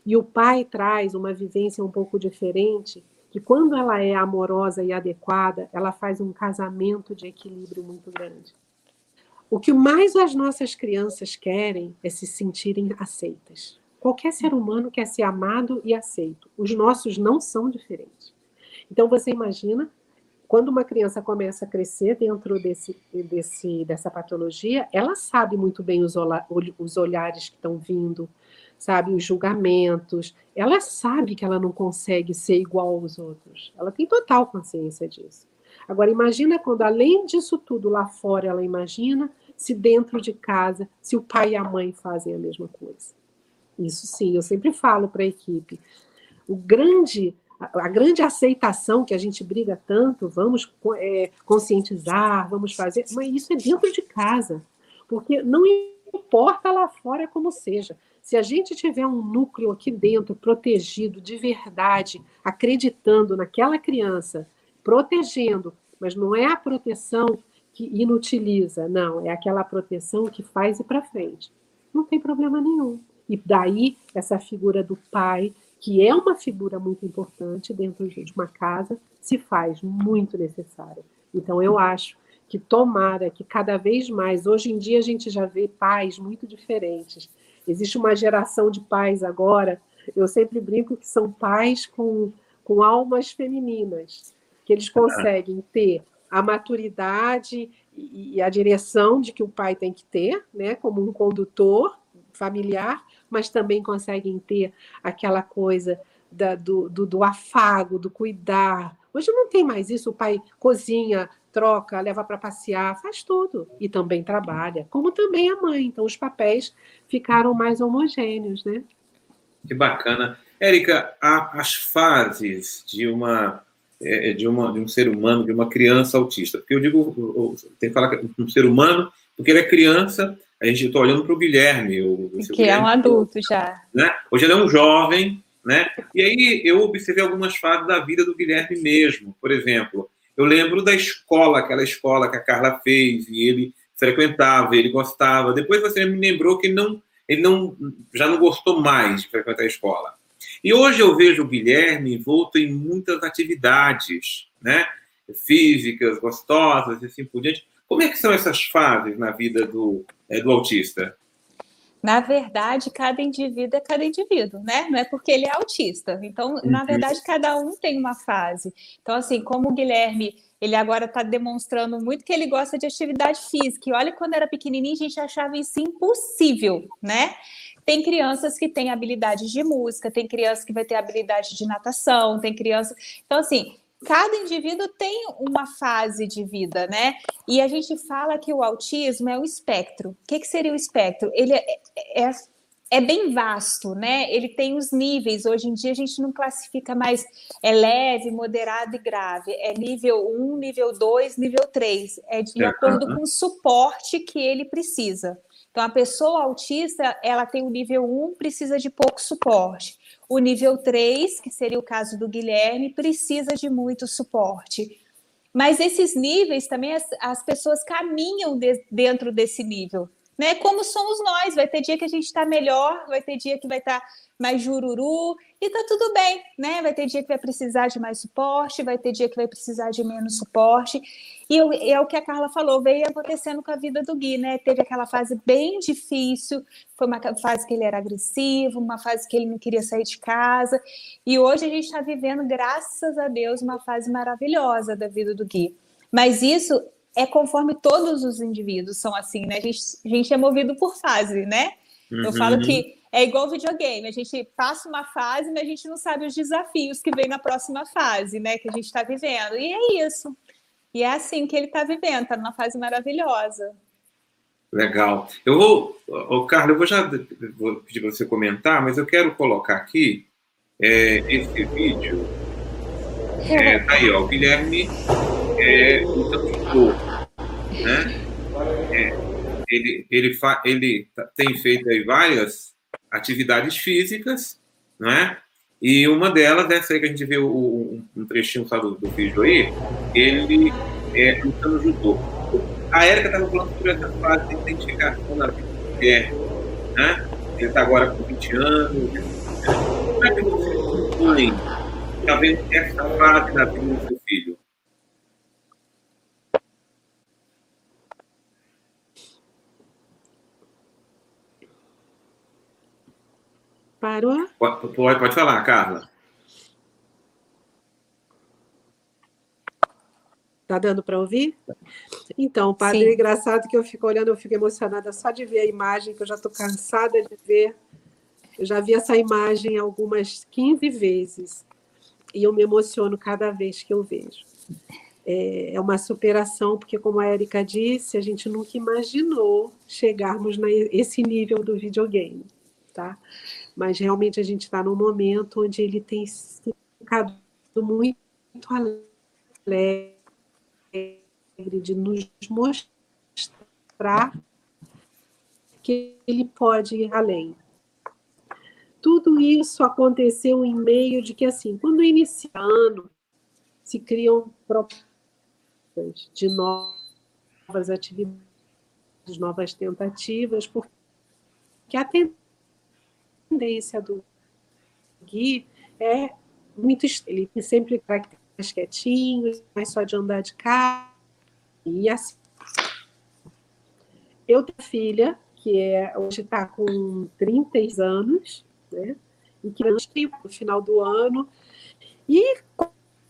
E o pai traz uma vivência um pouco diferente, que quando ela é amorosa e adequada, ela faz um casamento de equilíbrio muito grande. O que mais as nossas crianças querem é se sentirem aceitas. Qualquer ser humano quer ser amado e aceito. Os nossos não são diferentes. Então, você imagina, quando uma criança começa a crescer dentro dessa patologia, ela sabe muito bem os olhares que estão vindo, sabe, os julgamentos. Ela sabe que ela não consegue ser igual aos outros. Ela tem total consciência disso. Agora, imagina quando, além disso tudo, lá fora ela imagina, se dentro de casa, se o pai e a mãe fazem a mesma coisa. Isso sim, eu sempre falo para a equipe. A grande aceitação que a gente briga tanto, vamos conscientizar, vamos fazer, mas isso é dentro de casa, porque não importa lá fora como seja. Se a gente tiver um núcleo aqui dentro, protegido, de verdade, acreditando naquela criança, protegendo, mas não é a proteção que inutiliza, não, é aquela proteção que faz ir para frente. Não tem problema nenhum. E daí essa figura do pai, que é uma figura muito importante dentro de uma casa, se faz muito necessária. Então eu acho que tomara que cada vez mais, hoje em dia a gente já vê pais muito diferentes. Existe uma geração de pais agora, eu sempre brinco que são pais com almas femininas, que eles conseguem ter a maturidade e a direção de que o pai tem que ter, né, como um condutor familiar, mas também conseguem ter aquela coisa do afago, do cuidar. Hoje não tem mais isso, o pai cozinha, troca, leva para passear, faz tudo. E também trabalha, como também a mãe. Então os papéis ficaram mais homogêneos, né? Que bacana. Érica, as fases de um ser humano, de uma criança autista. Porque eu digo, tem que falar que um ser humano, porque ele é criança, a gente está olhando para o Guilherme. É um adulto já. Né? Hoje ele é um jovem, né? E aí eu observei algumas fases da vida do Guilherme mesmo. Por exemplo, eu lembro da escola, aquela escola que a Carla fez, e ele frequentava, ele gostava. Depois você me lembrou que ele já não gostou mais de frequentar a escola. E hoje eu vejo o Guilherme envolto em muitas atividades, né? Físicas, gostosas e assim por diante. Como é que são essas fases na vida do autista? Na verdade, cada indivíduo é cada indivíduo, né? Não é porque ele é autista. Então, na verdade, cada um tem uma fase. Então, assim, como o Guilherme, ele agora está demonstrando muito que ele gosta de atividade física. E olha, quando era pequenininho, a gente achava isso impossível, né? Tem crianças que têm habilidade de música, tem criança que vai ter habilidade de natação, tem criança... Então, assim... Cada indivíduo tem uma fase de vida, né? E a gente fala que o autismo é um espectro. O que seria o espectro? Ele é bem vasto, né? Ele tem os níveis. Hoje em dia a gente não classifica mais. É leve, moderado e grave. É nível 1, nível 2, nível 3. É de acordo com o suporte que ele precisa. Então, a pessoa autista, ela tem o nível 1, precisa de pouco suporte. O nível 3, que seria o caso do Guilherme, precisa de muito suporte. Mas esses níveis também, as pessoas caminham dentro desse nível. né? Como somos nós, vai ter dia que a gente está melhor, vai ter dia que vai estar mais jururu, e tá tudo bem, né? Vai ter dia que vai precisar de mais suporte, vai ter dia que vai precisar de menos suporte, e é o que a Carla falou, veio acontecendo com a vida do Gui, né? Teve aquela fase bem difícil, foi uma fase que ele era agressivo, uma fase que ele não queria sair de casa, e hoje a gente está vivendo, graças a Deus, uma fase maravilhosa da vida do Gui, mas isso é conforme todos os indivíduos são assim, né? A gente é movido por fase, né? Uhum. Eu falo que é igual videogame, a gente passa uma fase, mas a gente não sabe os desafios que vem na próxima fase, né? Que a gente está vivendo. E é isso. E é assim que ele está vivendo, está numa fase maravilhosa. Legal. Carla, eu vou pedir para você comentar, mas eu quero colocar aqui esse vídeo. Tá aí, ó, o Guilherme né? Ele tem feito aí várias atividades físicas, né? E uma delas, essa aí que a gente vê um trechinho só do vídeo aí, ele é lutando judô. A Érica estava falando sobre essa fase de identificação na vida da mulher, né? Ele está agora com 20 anos. Como é que você compõe talvez essa fase da vida do seu filho? Parou? Pode falar, Carla. Tá dando para ouvir? Então, padre, sim. É engraçado que eu fico olhando, eu fico emocionada só de ver a imagem, que eu já estou cansada de ver. Eu já vi essa imagem algumas 15 vezes e eu me emociono cada vez que eu vejo. É uma superação, porque como a Érica disse, a gente nunca imaginou chegarmos nesse nível do videogame, tá? Mas realmente a gente está num momento onde ele tem ficado muito alegre de nos mostrar que ele pode ir além. Tudo isso aconteceu em meio de que, assim, quando inicia ano, se criam propostas de novas atividades, novas tentativas, porque a tendência do Gui é muito... Ele sempre traz mais quietinho, mais só de andar de carro. E assim. Eu tenho filha, que hoje está com 36 anos, né? E que antes no final do ano. E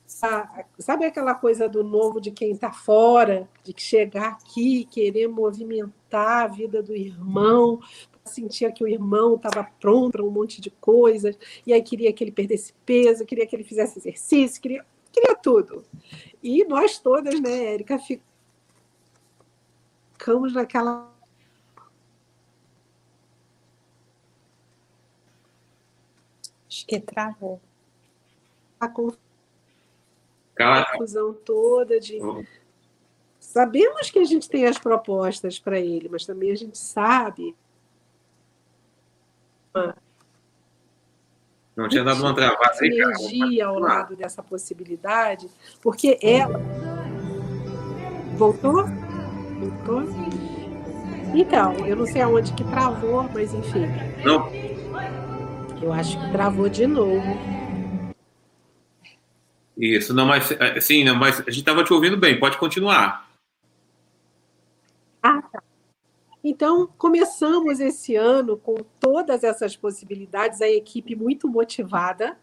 sabe aquela coisa do novo de quem está fora, de chegar aqui, querer movimentar a vida do irmão... sentia que o irmão estava pronto para um monte de coisas, e aí queria que ele perdesse peso, queria que ele fizesse exercício, queria tudo. E nós todas, né, Érica, ficamos naquela... Acho que travou. A confusão toda de... Sabemos que a gente tem as propostas para ele, mas também a gente sabe... Não tinha dado uma travada aí, energia ao lado dessa possibilidade, porque ela voltou. Então, eu não sei aonde que travou, mas enfim. Não. Eu acho que travou de novo. Isso, não, mas sim, não, mas a gente estava te ouvindo bem. Pode continuar. Ah, tá. Então, começamos esse ano com todas essas possibilidades, a equipe muito motivada,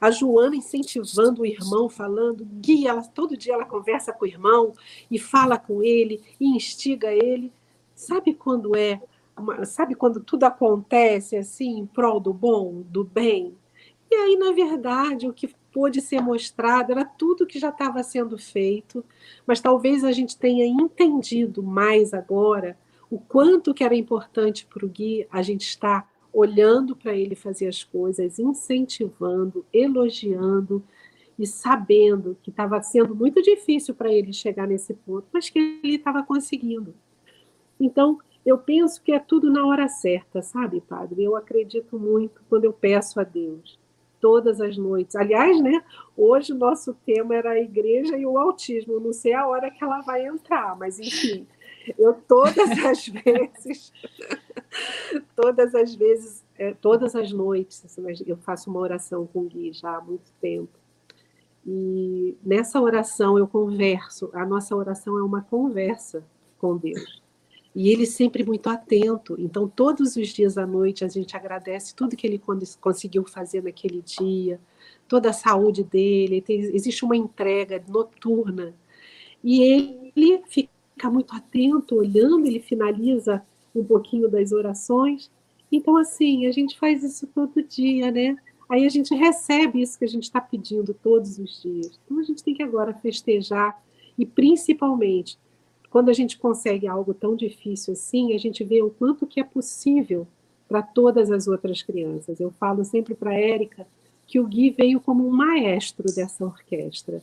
a Joana incentivando o irmão, falando, Gui, todo dia ela conversa com o irmão e fala com ele, e instiga ele. Sabe quando tudo acontece assim, em prol do bom, do bem? E aí, na verdade, o que pôde ser mostrado era tudo que já estava sendo feito, mas talvez a gente tenha entendido mais agora o quanto que era importante para o Gui a gente estar olhando para ele fazer as coisas, incentivando, elogiando e sabendo que estava sendo muito difícil para ele chegar nesse ponto, mas que ele estava conseguindo. Então, eu penso que é tudo na hora certa, sabe, padre? Eu acredito muito quando eu peço a Deus, todas as noites. Aliás, né, hoje o nosso tema era a igreja e o autismo. Não sei a hora que ela vai entrar, mas enfim... Eu todas as vezes, todas as noites, assim, eu faço uma oração com o Gui já há muito tempo. E nessa oração eu converso, a nossa oração é uma conversa com Deus. E ele sempre muito atento, então todos os dias à noite a gente agradece tudo que ele conseguiu fazer naquele dia, toda a saúde dele, existe uma entrega noturna. E ele fica muito atento, olhando, ele finaliza um pouquinho das orações. Então, assim, a gente faz isso todo dia, né? Aí a gente recebe isso que a gente está pedindo todos os dias. Então a gente tem que agora festejar e, principalmente, quando a gente consegue algo tão difícil assim, a gente vê o quanto que é possível para todas as outras crianças. Eu falo sempre para a Érica que o Gui veio como um maestro dessa orquestra.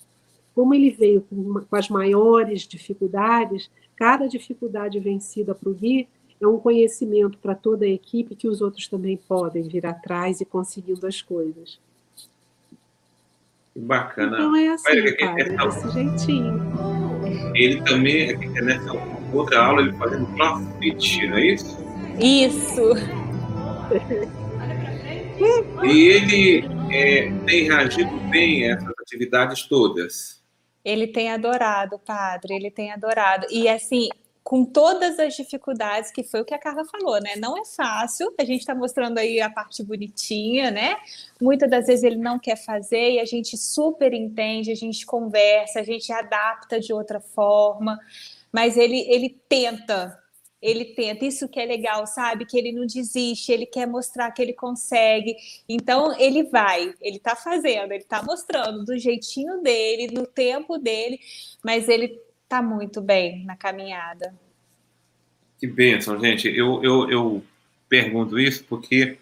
Como ele veio com as maiores dificuldades, cada dificuldade vencida para o Gui é um conhecimento para toda a equipe que os outros também podem vir atrás e conseguindo as coisas. Que bacana. Então é assim, desse jeitinho. Ele também, nessa outra aula, ele fazendo crossfit, não é isso? Isso! E ele tem reagido bem a essas atividades todas? Ele tem adorado, padre, ele tem adorado. E assim, com todas as dificuldades, que foi o que a Carla falou, né? Não é fácil, a gente está mostrando aí a parte bonitinha, né? Muitas das vezes ele não quer fazer e a gente super entende, a gente conversa, a gente adapta de outra forma, mas ele tenta, isso que é legal, sabe? Que ele não desiste, ele quer mostrar que ele consegue, então ele tá fazendo, ele tá mostrando do jeitinho dele, no tempo dele, mas ele tá muito bem na caminhada. Que bênção, gente, eu pergunto isso porque...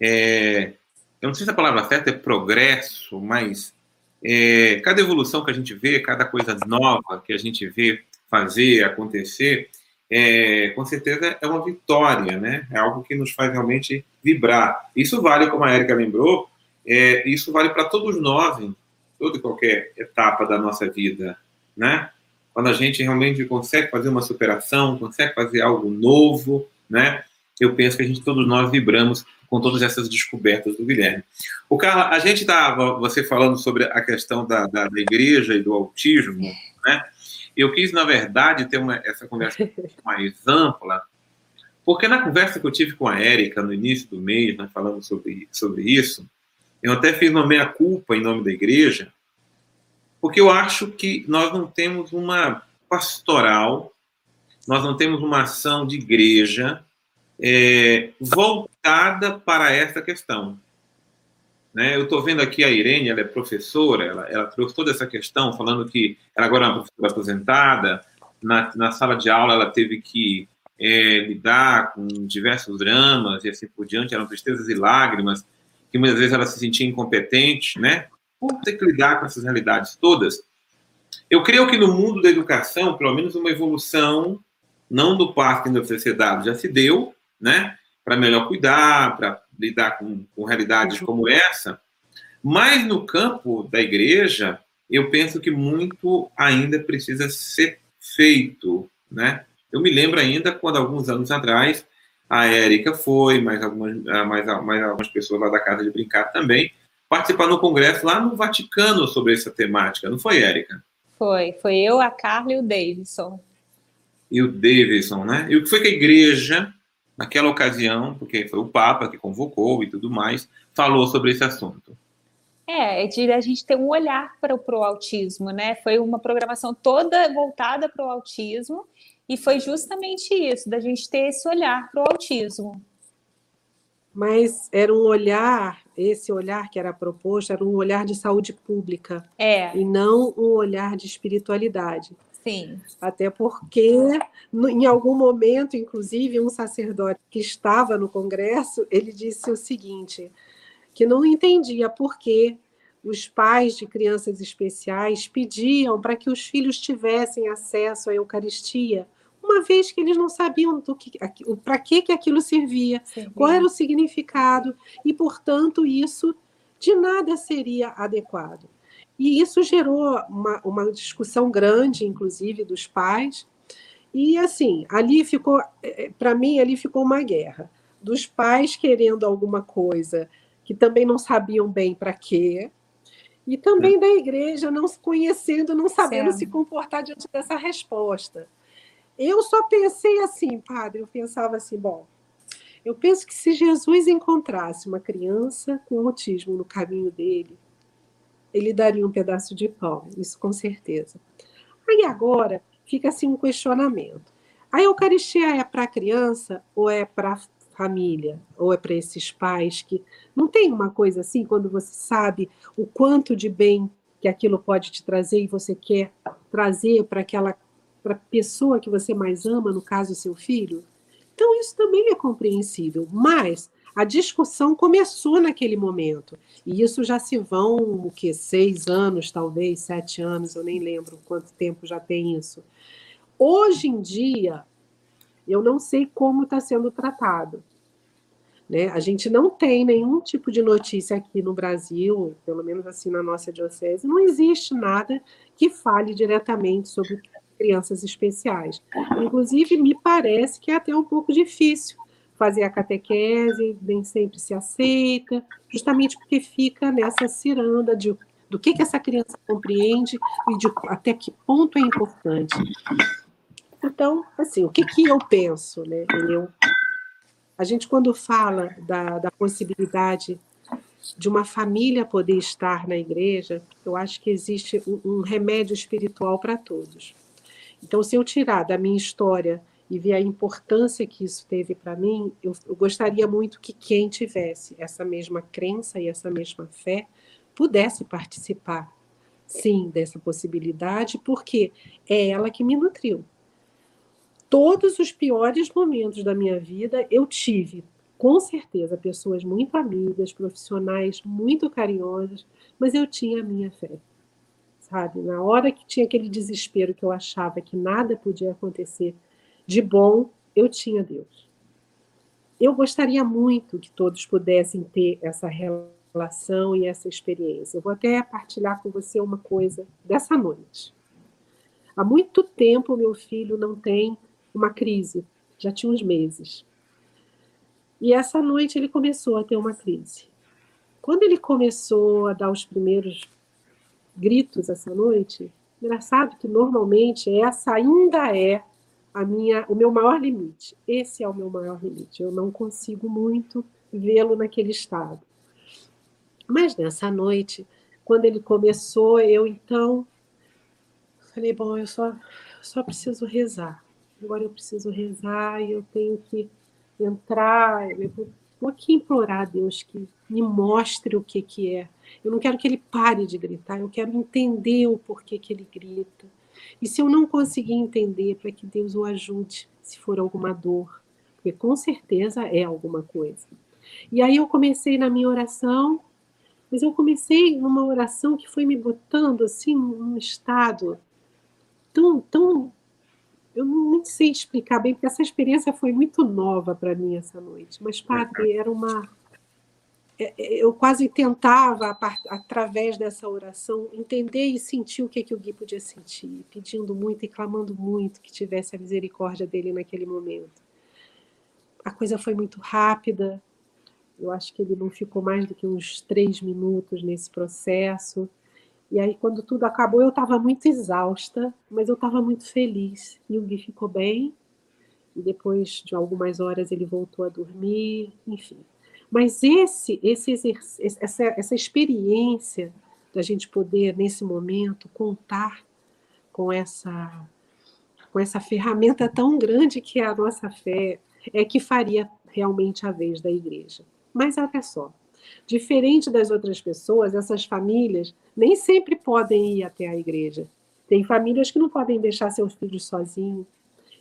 eu não sei se a palavra certa é progresso, mas cada evolução que a gente vê, cada coisa nova que a gente vê fazer, acontecer, com certeza é uma vitória, né? É algo que nos faz realmente vibrar. Isso vale, como a Érica lembrou, isso vale para todos nós, em toda e qualquer etapa da nossa vida, né? Quando a gente realmente consegue fazer uma superação, consegue fazer algo novo, né? Eu penso que todos nós vibramos com todas essas descobertas do Guilherme. O Carla, a gente estava, você falando sobre a questão da igreja e do autismo, né? Eu quis, na verdade, ter essa conversa mais ampla, porque na conversa que eu tive com a Érica no início do mês, nós falamos sobre isso, eu até fiz uma meia-culpa em nome da igreja, porque eu acho que nós não temos uma pastoral, nós não temos uma ação de igreja voltada para essa questão, né? Eu estou vendo aqui a Irene, ela é professora, ela trouxe toda essa questão, falando que ela agora é uma professora aposentada, na sala de aula ela teve que lidar com diversos dramas e assim por diante, eram tristezas e lágrimas, que muitas vezes ela se sentia incompetente, né? Por ter que lidar com essas realidades todas. Eu creio que no mundo da educação, pelo menos uma evolução, não do parque da sociedade, já se deu, né? Para melhor cuidar, para lidar com realidades como essa, mas no campo da igreja, eu penso que muito ainda precisa ser feito, né? Eu me lembro ainda quando, alguns anos atrás, a Érica foi, mais algumas pessoas lá da Casa de Brincar também, participar no congresso lá no Vaticano sobre essa temática, não foi, Érica? Foi eu, a Carla e o Davidson. E o Davidson, né? E o que foi que a igreja... naquela ocasião, porque foi o Papa que convocou e tudo mais, falou sobre esse assunto. A gente tem um olhar para o autismo, né? Foi uma programação toda voltada para o autismo e foi justamente isso, da gente ter esse olhar para o autismo. Mas era um olhar, esse olhar que era proposto, era um olhar de saúde pública e não um olhar de espiritualidade. Sim. Até porque, em algum momento, inclusive, um sacerdote que estava no congresso, ele disse o seguinte, que não entendia por que os pais de crianças especiais pediam para que os filhos tivessem acesso à Eucaristia, uma vez que eles não sabiam para que aquilo servia, qual era o significado, e, portanto, isso de nada seria adequado. E isso gerou uma discussão grande, inclusive, dos pais, E assim, ali ficou, para mim, ali ficou uma guerra dos pais querendo alguma coisa que também não sabiam bem para quê, e também da igreja não se conhecendo, não sabendo se comportar diante dessa resposta. Eu só pensei assim, padre, eu pensava assim, bom, eu penso que se Jesus encontrasse uma criança com autismo no caminho dele, ele daria um pedaço de pão, isso com certeza. Aí agora fica assim um questionamento. A Eucaristia é para a criança ou é para a família? Ou é para esses pais que... Não tem uma coisa assim, quando você sabe o quanto de bem que aquilo pode te trazer e você quer trazer para aquela pessoa que você mais ama, no caso, seu filho? Então, isso também é compreensível, mas a discussão começou naquele momento. E isso já se vão, o quê? 6 anos, talvez, 7 anos, eu nem lembro quanto tempo já tem isso. Hoje em dia, eu não sei como está sendo tratado, né? A gente não tem nenhum tipo de notícia aqui no Brasil, pelo menos assim na nossa diocese, não existe nada que fale diretamente sobre crianças especiais. Inclusive, me parece que é até um pouco difícil fazer a catequese, nem sempre se aceita, justamente porque fica nessa ciranda de, do que essa criança compreende e de até que ponto é importante. Então, assim, o que eu penso, né? A gente, quando fala da possibilidade de uma família poder estar na igreja, eu acho que existe um remédio espiritual para todos. Então, se eu tirar da minha história e ver a importância que isso teve para mim, eu gostaria muito que quem tivesse essa mesma crença e essa mesma fé pudesse participar, sim, dessa possibilidade, porque é ela que me nutriu. Todos os piores momentos da minha vida eu tive, com certeza, pessoas muito amigas, profissionais muito carinhosas, mas eu tinha a minha fé. Sabe? Na hora que tinha aquele desespero que eu achava que nada podia acontecer de bom, eu tinha Deus. Eu gostaria muito que todos pudessem ter essa relação e essa experiência. Eu vou até partilhar com você uma coisa dessa noite. Há muito tempo meu filho não tem uma crise, já tinha uns meses. E essa noite ele começou a ter uma crise. Quando ele começou a dar os primeiros gritos essa noite, engraçado que normalmente essa ainda é o meu maior limite. Esse é o meu maior limite. Eu não consigo muito vê-lo naquele estado. Mas nessa noite, quando ele começou, eu então falei, bom, eu só preciso rezar. Agora eu preciso rezar e eu tenho que entrar. Eu vou aqui implorar a Deus que me mostre o que é. Eu não quero que ele pare de gritar, eu quero entender o porquê que ele grita. E se eu não conseguir entender, para que Deus o ajude, se for alguma dor, porque com certeza é alguma coisa. E aí eu comecei na minha oração, mas eu comecei numa oração que foi me botando assim, num estado tão... Eu não sei explicar bem, porque essa experiência foi muito nova para mim essa noite. Mas, padre, era uma... Eu quase tentava, através dessa oração, entender e sentir o que o Gui podia sentir, pedindo muito e clamando muito que tivesse a misericórdia dele naquele momento. A coisa foi muito rápida, eu acho que ele não ficou mais do que uns 3 minutos nesse processo. E aí, quando tudo acabou, eu estava muito exausta, mas eu estava muito feliz. E o Gui ficou bem, e depois de algumas horas ele voltou a dormir, enfim. Mas essa experiência da gente poder, nesse momento, contar com essa ferramenta tão grande que é a nossa fé, é que faria realmente a vez da igreja. Mas olha só, diferente das outras pessoas, essas famílias nem sempre podem ir até a igreja. Tem famílias que não podem deixar seus filhos sozinhos,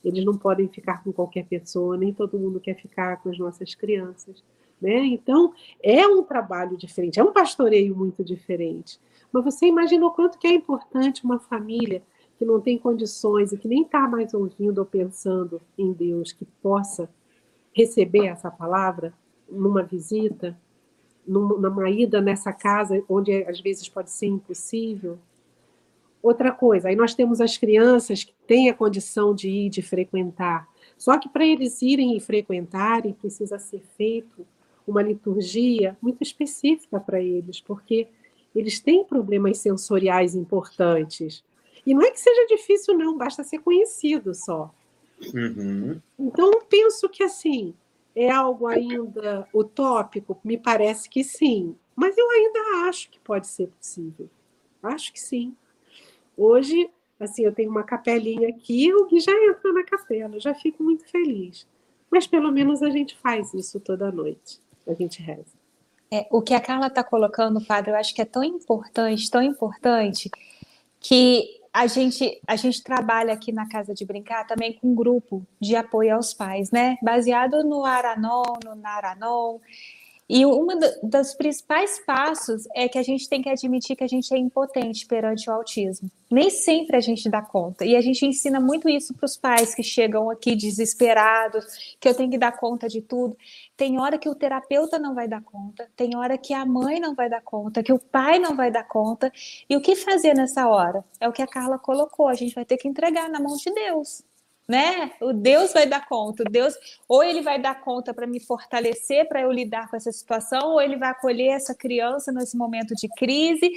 eles não podem ficar com qualquer pessoa, nem todo mundo quer ficar com as nossas crianças. Né? Então, é um trabalho diferente, é um pastoreio muito diferente. Mas você imagina o quanto que é importante uma família que não tem condições e que nem está mais ouvindo ou pensando em Deus, que possa receber essa palavra numa visita, numa ida nessa casa, onde às vezes pode ser impossível. Outra coisa, aí nós temos as crianças que têm a condição de ir, de frequentar. Só que para eles irem e frequentarem, precisa ser feito uma liturgia muito específica para eles, porque eles têm problemas sensoriais importantes. E não é que seja difícil, não, basta ser conhecido só. Uhum. Então, eu penso que, assim, é algo ainda utópico? Me parece que sim. Mas eu ainda acho que pode ser possível. Acho que sim. Hoje, assim, eu tenho uma capelinha aqui, o Gui já entra na capela, eu já fico muito feliz. Mas pelo menos a gente faz isso toda noite, a gente reza. É, o que a Carla está colocando, padre, eu acho que é tão importante, que a gente trabalha aqui na Casa de Brincar também com um grupo de apoio aos pais, né? Baseado no Aranon, no Naranon. E um dos principais passos é que a gente tem que admitir que a gente é impotente perante o autismo. Nem sempre a gente dá conta. E a gente ensina muito isso para os pais que chegam aqui desesperados, que eu tenho que dar conta de tudo. Tem hora que o terapeuta não vai dar conta, tem hora que a mãe não vai dar conta, que o pai não vai dar conta. E o que fazer nessa hora? É o que a Carla colocou, a gente vai ter que entregar na mão de Deus. Né? O Deus vai dar conta, Deus, ou ele vai dar conta para me fortalecer, para eu lidar com essa situação, ou ele vai acolher essa criança nesse momento de crise,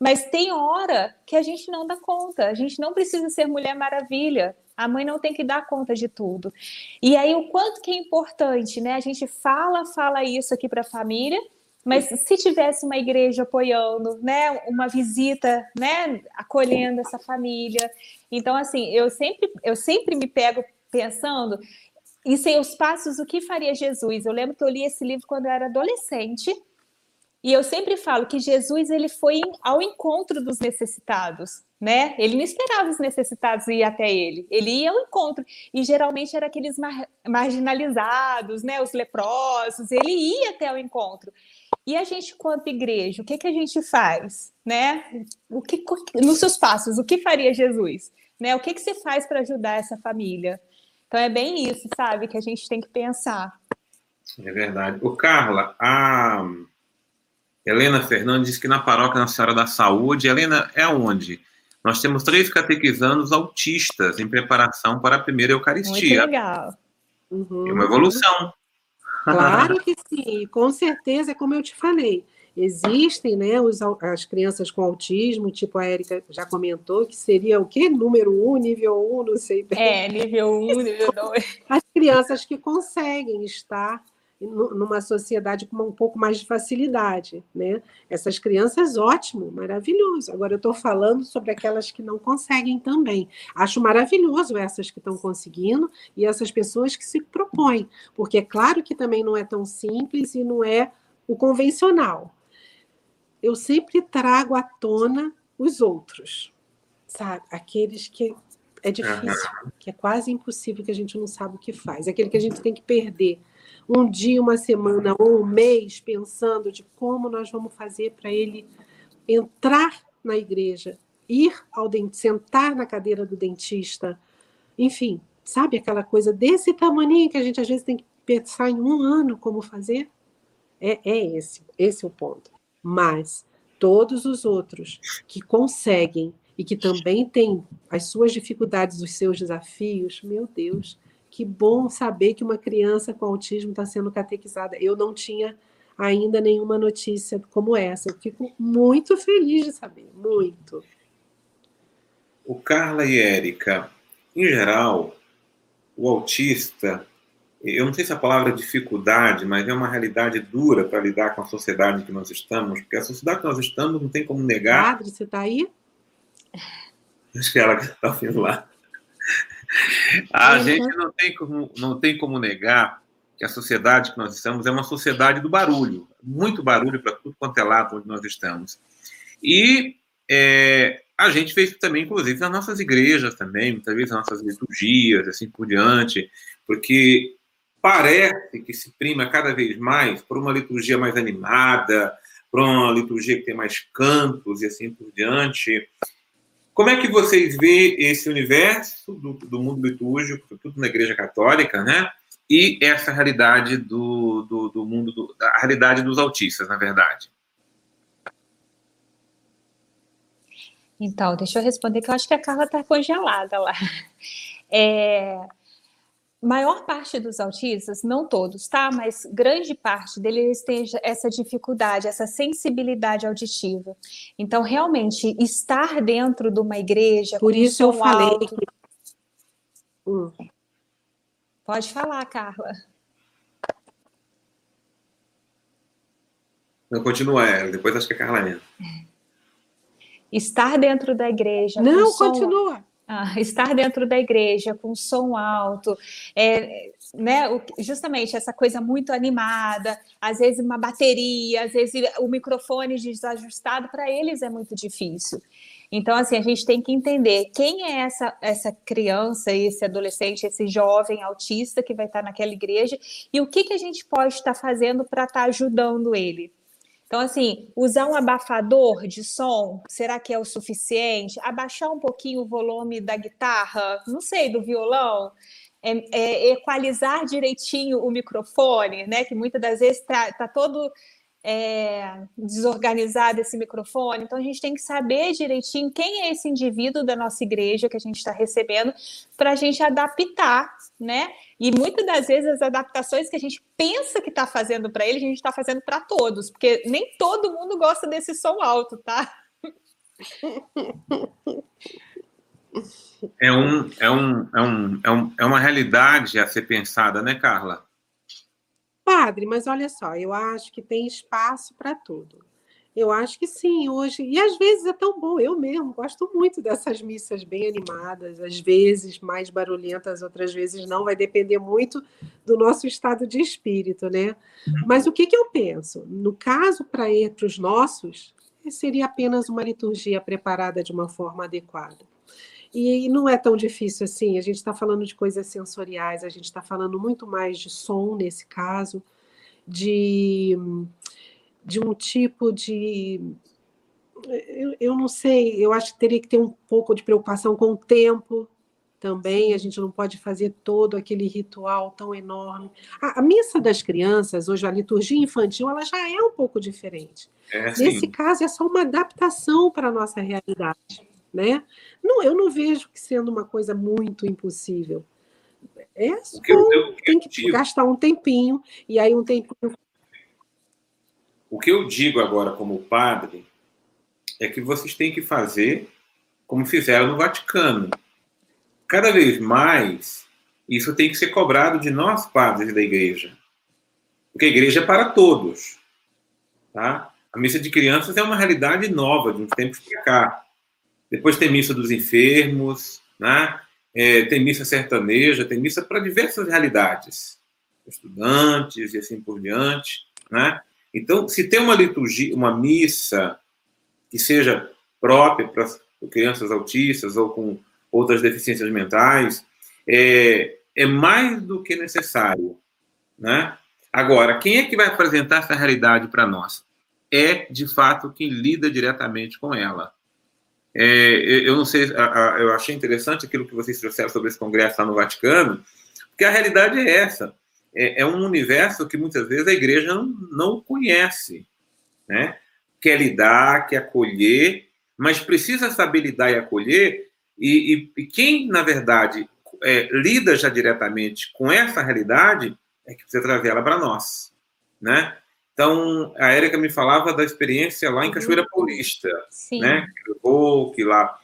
mas tem hora que a gente não dá conta, a gente não precisa ser Mulher Maravilha, a mãe não tem que dar conta de tudo. E aí o quanto que é importante, né? A gente fala isso aqui para a família, mas se tivesse uma igreja apoiando, né, uma visita, né, acolhendo essa família. Então, assim, eu sempre me pego pensando, em seus passos, o que faria Jesus? Eu lembro que eu li esse livro quando eu era adolescente, e eu sempre falo que Jesus, ele foi ao encontro dos necessitados, né? Ele não esperava os necessitados ir até ele, ele ia ao encontro, e geralmente era aqueles marginalizados, né? Os leprosos, ele ia até o encontro. E a gente, quanto igreja, o que a gente faz, né? Nos seus passos, o que faria Jesus? Né? O que você faz para ajudar essa família? Então é bem isso, sabe, que a gente tem que pensar. É verdade. Ô, Carla, a Helena Fernandes diz que na paróquia Nossa Senhora da Saúde, Helena, é onde? Nós temos 3 catequizandos autistas em preparação para a primeira Eucaristia. Muito legal. Uhum. É uma evolução. Claro que sim, com certeza, é como eu te falei. Existem, né, as crianças com autismo, tipo a Érica já comentou, que seria o quê? Número 1, nível 1, não sei bem. É, nível 1, nível 2. As crianças que conseguem estar numa sociedade com um pouco mais de facilidade, né? Essas crianças, ótimo, maravilhoso. Agora eu estou falando sobre aquelas que não conseguem também. Acho maravilhoso essas que estão conseguindo e essas pessoas que se propõem, porque é claro que também não é tão simples e não é o convencional. Eu sempre trago à tona os outros, sabe? Aqueles que é difícil, que é quase impossível, que a gente não sabe o que faz. Aquele que a gente tem que perder um dia, uma semana ou um mês pensando de como nós vamos fazer para ele entrar na igreja, ir ao dentista, sentar na cadeira do dentista. Enfim, sabe aquela coisa desse tamaninho que a gente às vezes tem que pensar em um ano como fazer? É esse é o ponto. Mas todos os outros que conseguem e que também têm as suas dificuldades, os seus desafios, meu Deus, que bom saber que uma criança com autismo está sendo catequizada. Eu não tinha ainda nenhuma notícia como essa. Eu fico muito feliz de saber, muito. O Carla e Érica, em geral, o autista, eu não sei se a palavra é dificuldade, mas é uma realidade dura para lidar com a sociedade em que nós estamos, porque a sociedade que nós estamos não tem como negar... Padre, você está aí? Acho que ela está ouvindo lá. A gente não tem como negar que a sociedade que nós estamos é uma sociedade do barulho, muito barulho para tudo quanto é lado onde nós estamos. E a gente fez também, inclusive, nas nossas igrejas também, muitas vezes nas nossas liturgias, assim por diante, porque parece que se prima cada vez mais por uma liturgia mais animada, por uma liturgia que tem mais cantos e assim por diante. Como é que vocês veem esse universo do mundo litúrgico, tudo na Igreja Católica, né? E essa realidade do mundo, a realidade dos autistas, na verdade? Então, deixa eu responder, que eu acho que a Carla está congelada lá. Maior parte dos autistas, não todos, tá? Mas grande parte deles tem essa dificuldade, essa sensibilidade auditiva. Então, realmente, estar dentro de uma igreja... Por isso eu falei... Alto... Pode falar, Carla. Não, continua, depois acho que a Carla entra. Estar dentro da igreja... Não, continua. Estar dentro da igreja, com som alto, né, justamente essa coisa muito animada, às vezes uma bateria, às vezes o microfone desajustado, para eles é muito difícil. Então, assim, a gente tem que entender quem é essa criança, esse adolescente, esse jovem autista que vai estar naquela igreja e o que a gente pode estar fazendo para estar ajudando ele. Então, assim, usar um abafador de som, será que é o suficiente? Abaixar um pouquinho o volume da guitarra, não sei, do violão, equalizar direitinho o microfone, né? Que muitas das vezes tá todo desorganizado esse microfone. Então, a gente tem que saber direitinho quem é esse indivíduo da nossa igreja que a gente está recebendo para a gente adaptar, né? E muitas das vezes as adaptações que a gente pensa que está fazendo para ele, a gente está fazendo para todos, porque nem todo mundo gosta desse som alto, tá? É uma realidade a ser pensada, né, Carla? Padre, mas olha só, eu acho que tem espaço para tudo. Eu acho que sim, hoje... E às vezes é tão bom, eu mesmo gosto muito dessas missas bem animadas, às vezes mais barulhentas, outras vezes não, vai depender muito do nosso estado de espírito, né? Mas o que eu penso? No caso, para os nossos, seria apenas uma liturgia preparada de uma forma adequada. E não é tão difícil assim, a gente está falando de coisas sensoriais, a gente está falando muito mais de som, nesse caso, de um tipo de... Eu não sei, eu acho que teria que ter um pouco de preocupação com o tempo também, a gente não pode fazer todo aquele ritual tão enorme. A missa das crianças, hoje a liturgia infantil, ela já é um pouco diferente. Nesse caso, é só uma adaptação para a nossa realidade, né? Não, eu não vejo que sendo uma coisa muito impossível. Tem que gastar um tempinho, e aí um tempinho... O que eu digo agora como padre é que vocês têm que fazer como fizeram no Vaticano. Cada vez mais, isso tem que ser cobrado de nós, padres da igreja. Porque a igreja é para todos. Tá? A missa de crianças é uma realidade nova, de uns tempos para cá. Depois tem missa dos enfermos, né? Tem missa sertaneja, tem missa para diversas realidades. Estudantes e assim por diante, né? Então, se tem uma liturgia, uma missa que seja própria para crianças autistas ou com outras deficiências mentais, é mais do que necessário, né? Agora, quem é que vai apresentar essa realidade para nós? É, de fato, quem lida diretamente com ela. Eu não sei, eu achei interessante aquilo que vocês trouxeram sobre esse congresso lá no Vaticano, porque a realidade é essa. É um universo que muitas vezes a igreja não conhece, né? Quer lidar, quer acolher, mas precisa saber lidar e acolher. E quem, na verdade, lida já diretamente com essa realidade é que precisa trazer ela para nós, né? Então, a Érica me falava da experiência lá em Cachoeira Paulista, sim, né? Que lá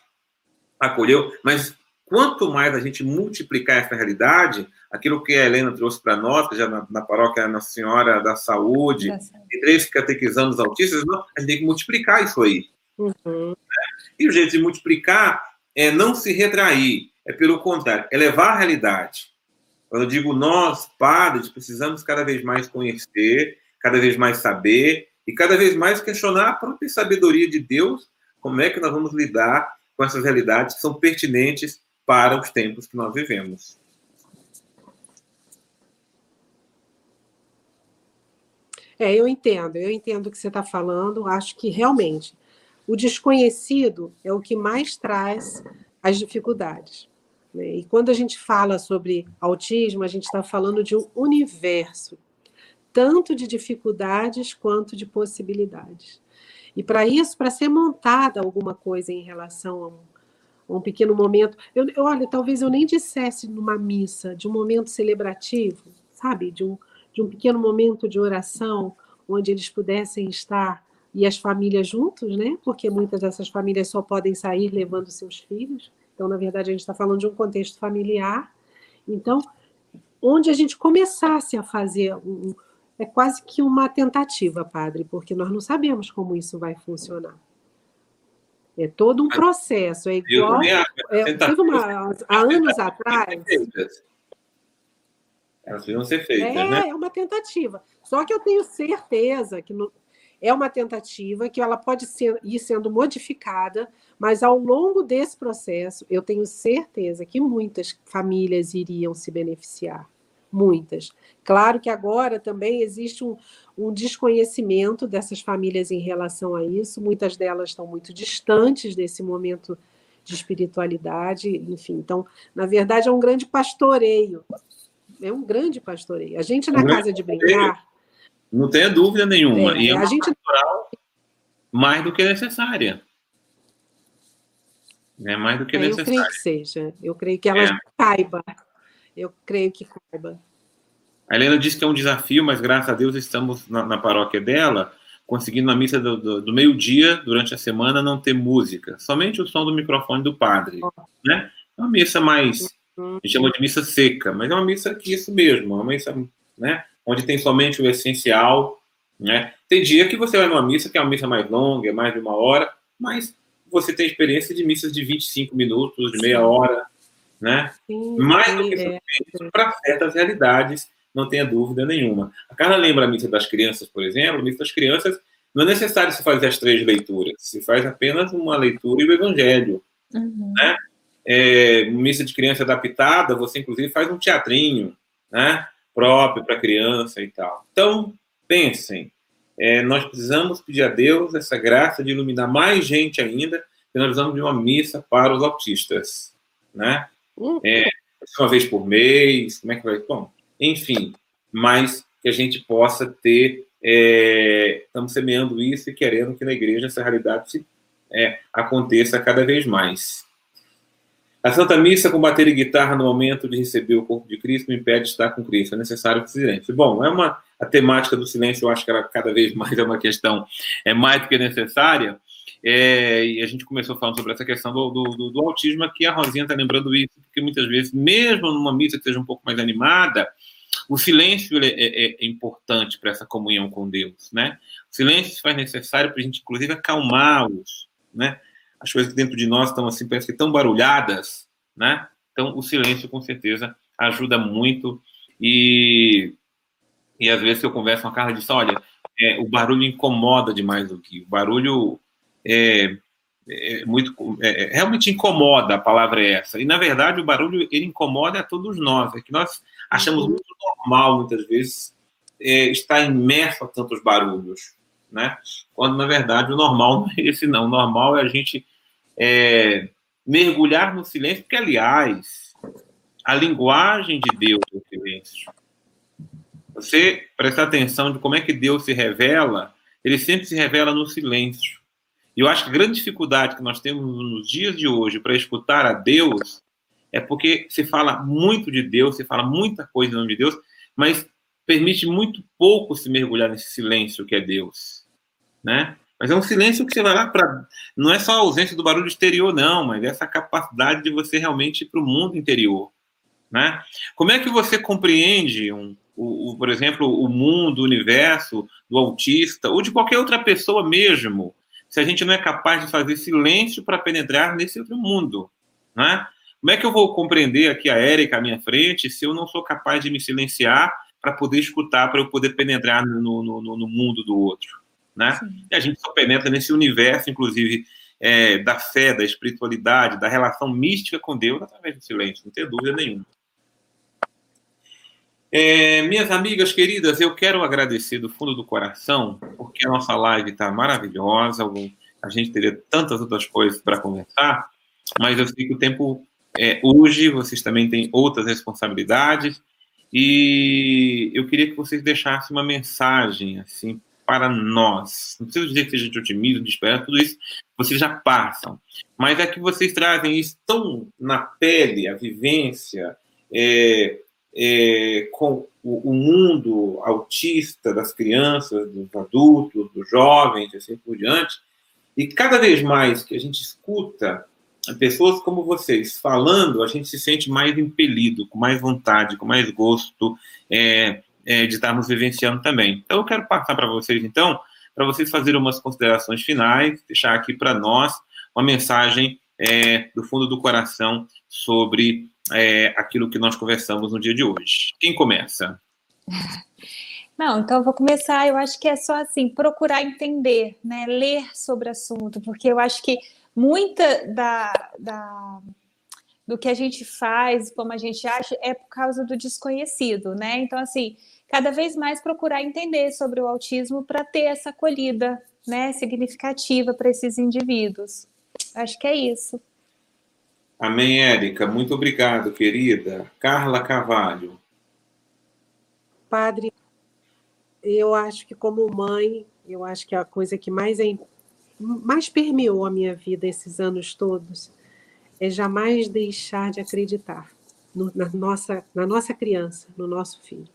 acolheu, mas... Quanto mais a gente multiplicar essa realidade, aquilo que a Helena trouxe para nós, que já na paróquia Nossa Senhora da Saúde, tem 3 catequizandos autistas, a gente tem que multiplicar isso aí. Uhum. E o jeito de multiplicar é não se retrair, é pelo contrário, é levar a realidade. Quando eu digo nós, padres, precisamos cada vez mais conhecer, cada vez mais saber, e cada vez mais questionar a própria sabedoria de Deus, como é que nós vamos lidar com essas realidades que são pertinentes para os tempos que nós vivemos. Eu entendo o que você está falando. Acho que, realmente, o desconhecido é o que mais traz as dificuldades, né? E quando a gente fala sobre autismo, a gente está falando de um universo, tanto de dificuldades quanto de possibilidades. E para isso, para ser montada alguma coisa em relação a um pequeno momento... Olha, talvez eu nem dissesse numa missa de um momento celebrativo, sabe? De um pequeno momento de oração, onde eles pudessem estar, e as famílias juntos, né? Porque muitas dessas famílias só podem sair levando seus filhos. Então, na verdade, a gente está falando de um contexto familiar. Então, onde a gente começasse a fazer... É quase que uma tentativa, padre, porque nós não sabemos como isso vai funcionar. É todo um processo. É igual... Há anos atrás... Elas deviam ser feitas, né? É uma tentativa. Só que eu tenho certeza que é uma tentativa, que ela pode ir sendo modificada, mas ao longo desse processo, eu tenho certeza que muitas famílias iriam se beneficiar. Muitas. Claro que agora também existe um desconhecimento dessas famílias em relação a isso. Muitas delas estão muito distantes desse momento de espiritualidade. Enfim, então, na verdade, é um grande pastoreio. É um grande pastoreio. A gente, na Casa de Brincar... Não tenha dúvida nenhuma. E é uma pastoral mais do que necessária. É mais do que necessária. Eu creio que seja. Eu creio que ela caiba. Eu creio que caiba. A Helena disse que é um desafio, mas graças a Deus estamos na paróquia dela, conseguindo na missa do meio-dia, durante a semana, não ter música. Somente o som do microfone do padre. Né? É uma missa mais... A gente chama de missa seca, mas é uma missa que isso mesmo, é uma missa, né, onde tem somente o essencial, né? Tem dia que você vai numa missa, que é uma missa mais longa, é mais de 1 hora, mas você tem experiência de missas de 25 minutos, de meia hora, né? Sim, mais do que isso, para certas realidades, não tenha dúvida nenhuma. A Carla lembra a missa das crianças, por exemplo. A missa das crianças, não é necessário se fazer as 3 leituras, se faz apenas uma leitura e o evangelho, né? Missa de criança adaptada, você inclusive faz um teatrinho, né, próprio para criança e tal. Então, pensem, nós precisamos pedir a Deus essa graça de iluminar mais gente ainda, que nós precisamos de uma missa para os autistas, né? Uma vez por mês, como é que vai? Bom, enfim, mas que a gente possa ter, estamos semeando isso e querendo que na igreja essa realidade aconteça cada vez mais. A Santa Missa com bater e guitarra no momento de receber o corpo de Cristo me impede de estar com Cristo. É necessário o silêncio. Bom, a temática do silêncio, eu acho que ela cada vez mais é uma questão mais do que necessária. E a gente começou falando sobre essa questão do autismo, aqui a Rosinha está lembrando isso, porque muitas vezes, mesmo numa missa que seja um pouco mais animada, o silêncio é importante para essa comunhão com Deus, né? O silêncio se faz necessário para a gente, inclusive, acalmá-los, né? As coisas dentro de nós estão assim, parece que tão barulhadas, né? Então, o silêncio, com certeza, ajuda muito. E às vezes, eu converso com a Carla e diz, olha, o barulho incomoda demais o Gui. O barulho realmente incomoda, a palavra é essa. E, na verdade, o barulho, ele incomoda a todos nós. É que nós achamos muito normal, muitas vezes, estar imerso a tantos barulhos, né? Quando, na verdade, o normal não é esse, não. O normal é a gente mergulhar no silêncio, porque, aliás, a linguagem de Deus é o silêncio. Você prestar atenção de como é que Deus se revela, ele sempre se revela no silêncio. E eu acho que a grande dificuldade que nós temos nos dias de hoje para escutar a Deus é porque se fala muito de Deus, se fala muita coisa em nome de Deus, mas permite muito pouco se mergulhar nesse silêncio que é Deus, né? Mas é um silêncio que você vai lá para... Não é só a ausência do barulho exterior, não, mas é essa capacidade de você realmente ir para o mundo interior, né? Como é que você compreende, por exemplo, o mundo, o universo do autista, ou de qualquer outra pessoa mesmo, se a gente não é capaz de fazer silêncio para penetrar nesse outro mundo, né? Como é que eu vou compreender aqui a Érica à minha frente se eu não sou capaz de me silenciar para poder escutar, para eu poder penetrar no mundo do outro, né? Sim. E a gente só penetra nesse universo, inclusive, da fé, da espiritualidade, da relação mística com Deus, através do silêncio, não tenho dúvida nenhuma. Minhas amigas queridas, eu quero agradecer do fundo do coração, porque a nossa live está maravilhosa, a gente teria tantas outras coisas para conversar, mas eu sei que o tempo hoje, vocês também têm outras responsabilidades, e eu queria que vocês deixassem uma mensagem assim para nós. Não preciso dizer que seja de otimismo, de esperança, tudo isso vocês já passam. Mas é que vocês trazem isso tão na pele, a vivência com o mundo autista das crianças, dos adultos, dos jovens, assim por diante. E cada vez mais que a gente escuta pessoas como vocês falando, a gente se sente mais impelido, com mais vontade, com mais gosto de estarmos vivenciando também. Então, eu quero passar para vocês, então, para vocês fazerem umas considerações finais, deixar aqui para nós uma mensagem do fundo do coração sobre aquilo que nós conversamos no dia de hoje. Quem começa? Não, então eu vou começar, eu acho que é só assim, procurar entender, né? Ler sobre o assunto, porque eu acho que muita do que a gente faz, como a gente acha, é por causa do desconhecido, né? Então, assim, cada vez mais procurar entender sobre o autismo para ter essa acolhida, né, significativa para esses indivíduos. Acho que é isso. Amém, Érica. Muito obrigado, querida. Carla Carvalho. Padre, eu acho que como mãe, eu acho que a coisa que mais permeou a minha vida esses anos todos é jamais deixar de acreditar na nossa criança, no nosso filho.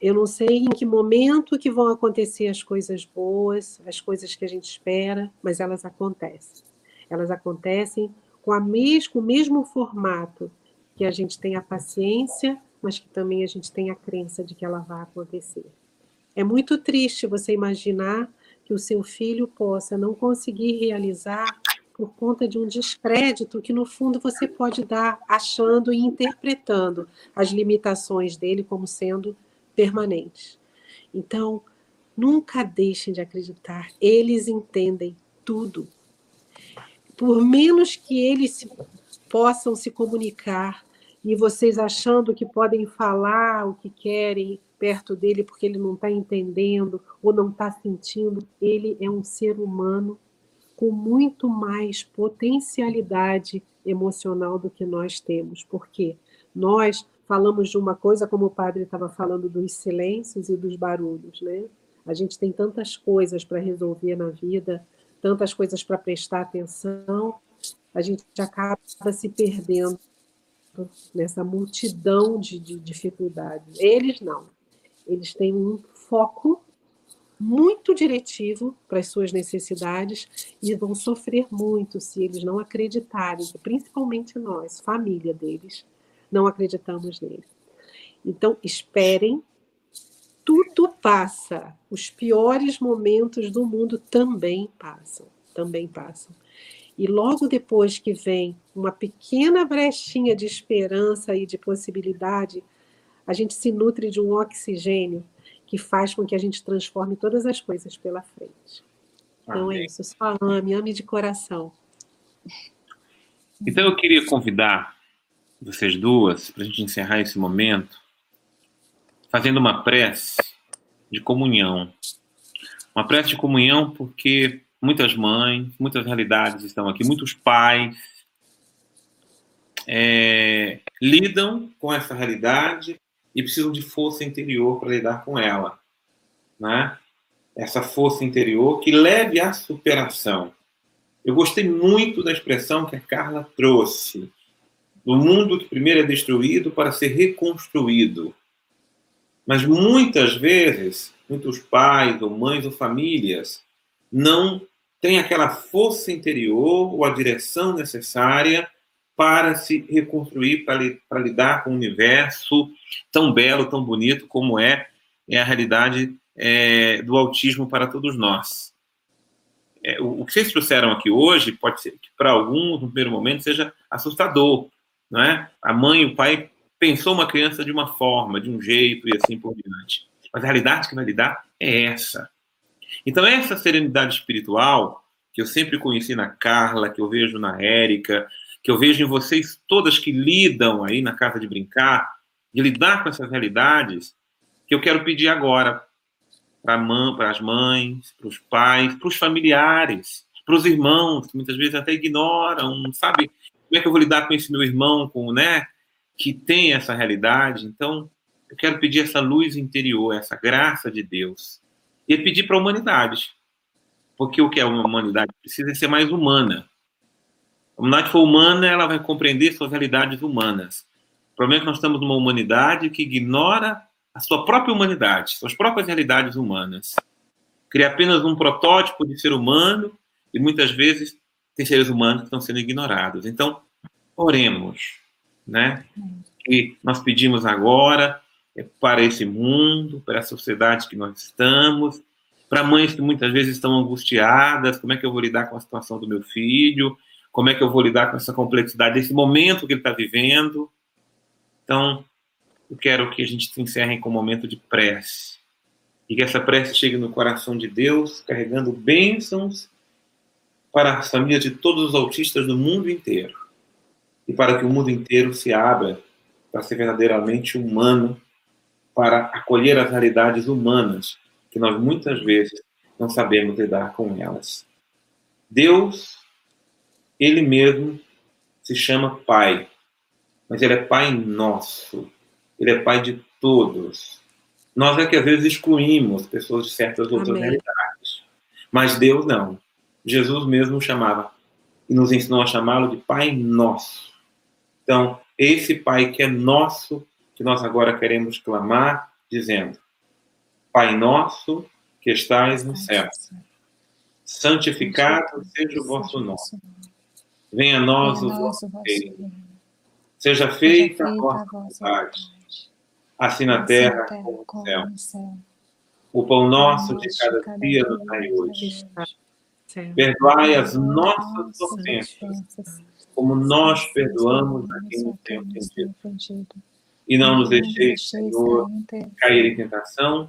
Eu não sei em que momento que vão acontecer as coisas boas, as coisas que a gente espera, mas elas acontecem. Elas acontecem com o mesmo formato que a gente tem a paciência, mas que também a gente tem a crença de que ela vai acontecer. É muito triste você imaginar que o seu filho possa não conseguir realizar por conta de um descrédito que, no fundo, você pode dar achando e interpretando as limitações dele como sendo permanentes. Então, nunca deixem de acreditar. Eles entendem tudo. Por menos que eles possam se comunicar e vocês achando que podem falar o que querem perto dele porque ele não está entendendo ou não está sentindo, ele é um ser humano com muito mais potencialidade emocional do que nós temos, porque nós falamos de uma coisa, como o padre estava falando, dos silêncios e dos barulhos, né? A gente tem tantas coisas para resolver na vida, tantas coisas para prestar atenção, a gente acaba se perdendo nessa multidão de dificuldades. Eles não. Eles têm um foco muito diretivo para as suas necessidades e vão sofrer muito se eles não acreditarem, principalmente nós, família deles, não acreditamos neles. Então, esperem, tudo passa. Os piores momentos do mundo também passam. E logo depois que vem uma pequena brechinha de esperança e de possibilidade, a gente se nutre de um oxigênio que faz com que a gente transforme todas as coisas pela frente. Então, amém. É isso, só ame de coração. Então eu queria convidar vocês duas para a gente encerrar esse momento fazendo uma prece de comunhão. Uma prece de comunhão porque muitas mães, muitas realidades estão aqui, muitos pais lidam com essa realidade e precisam de força interior para lidar com ela, né? Essa força interior que leve à superação. Eu gostei muito da expressão que a Carla trouxe, do mundo que primeiro é destruído para ser reconstruído. Mas muitas vezes, muitos pais ou mães ou famílias não têm aquela força interior ou a direção necessária para se reconstruir, para lidar com o universo tão belo, tão bonito como é a realidade do autismo para todos nós. O que vocês trouxeram aqui hoje pode ser que para alguns, no primeiro momento, seja assustador, não é? A mãe e o pai pensou uma criança de uma forma, de um jeito e assim por diante. Mas a realidade que vai lidar é essa. Então, essa serenidade espiritual que eu sempre conheci na Carla, que eu vejo na Érica, que eu vejo em vocês todas que lidam aí na Casa de Brincar, de lidar com essas realidades, que eu quero pedir agora para as mães, para os pais, para os familiares, para os irmãos, que muitas vezes até ignoram, não sabe como é que eu vou lidar com esse meu irmão, que tem essa realidade. Então, eu quero pedir essa luz interior, essa graça de Deus, e pedir para a humanidade. Porque o que é uma humanidade? Precisa ser mais humana. A humanidade for humana, ela vai compreender suas realidades humanas. O problema é que nós estamos numa humanidade que ignora a sua própria humanidade, suas próprias realidades humanas. Cria apenas um protótipo de ser humano e muitas vezes tem seres humanos que estão sendo ignorados. Então, oremos, né? E nós pedimos agora para esse mundo, para a sociedade que nós estamos, para mães que muitas vezes estão angustiadas, como é que eu vou lidar com a situação do meu filho, como é que eu vou lidar com essa complexidade, desse momento que ele está vivendo. Então, eu quero que a gente se encerre com um momento de prece. E que essa prece chegue no coração de Deus, carregando bênçãos para as famílias de todos os autistas do mundo inteiro. E para que o mundo inteiro se abra para ser verdadeiramente humano, para acolher as realidades humanas, que nós muitas vezes não sabemos lidar com elas. Deus, Ele mesmo, se chama Pai, mas Ele é Pai nosso. Ele é Pai de todos. Nós é que às vezes excluímos pessoas de certas outras realidades. Mas Deus não. Jesus mesmo chamava e nos ensinou a chamá-lo de Pai Nosso. Então, esse Pai que é nosso, que nós agora queremos clamar, dizendo: Pai nosso, que estais no céu, santificado seja o vosso nome. Venha a nós o vosso reino. Seja feita a vossa vontade, assim na terra como no céu. O pão nosso de cada dia nos dai hoje. Perdoai as nossas ofensas, como nós perdoamos a quem nos tem ofendido. E não nos deixeis, Senhor, cair em tentação,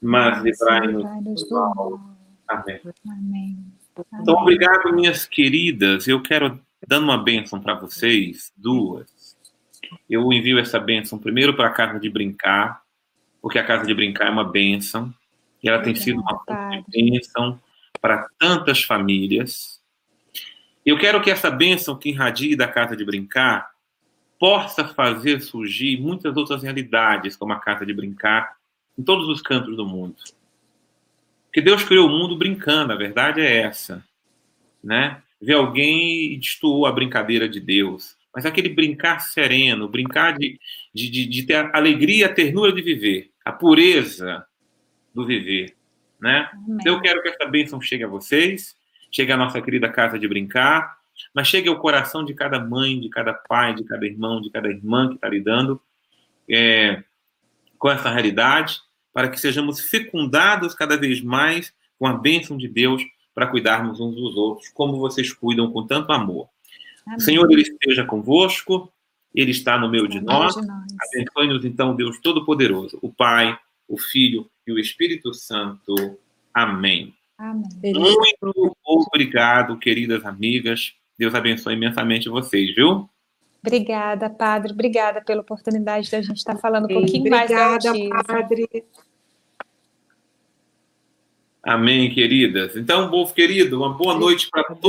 mas livrai-nos do mal. Amém. Então, obrigado, minhas queridas. Eu quero, dando uma bênção para vocês, duas. Eu envio essa bênção primeiro para a Casa de Brincar, porque a Casa de Brincar é uma bênção, e ela tem sido uma fonte de bênção para tantas famílias. Eu quero que essa bênção que irradie da Casa de Brincar possa fazer surgir muitas outras realidades, como a Casa de Brincar, em todos os cantos do mundo. Porque Deus criou o mundo brincando, a verdade é essa, né? Ver alguém e destoou a brincadeira de Deus. Mas aquele brincar sereno, brincar de ter a alegria, a ternura de viver, a pureza do viver, né? Amém. Eu quero que essa bênção chegue a vocês, chegue à nossa querida Casa de Brincar, mas chegue ao coração de cada mãe, de cada pai, de cada irmão, de cada irmã que está lidando com essa realidade, para que sejamos fecundados cada vez mais com a bênção de Deus para cuidarmos uns dos outros, como vocês cuidam com tanto amor. O Senhor, Ele esteja convosco, Ele está no meio de nós. Abençoe-nos, então, Deus Todo-Poderoso, o Pai, o Filho e o Espírito Santo. Amém. Amém. Muito obrigado, queridas amigas. Deus abençoe imensamente vocês, viu? Obrigada, Padre. Obrigada pela oportunidade de a gente estar falando um pouquinho mais da autismo. Obrigada, Padre. Amém, queridas. Então, povo querido, uma boa noite para todos.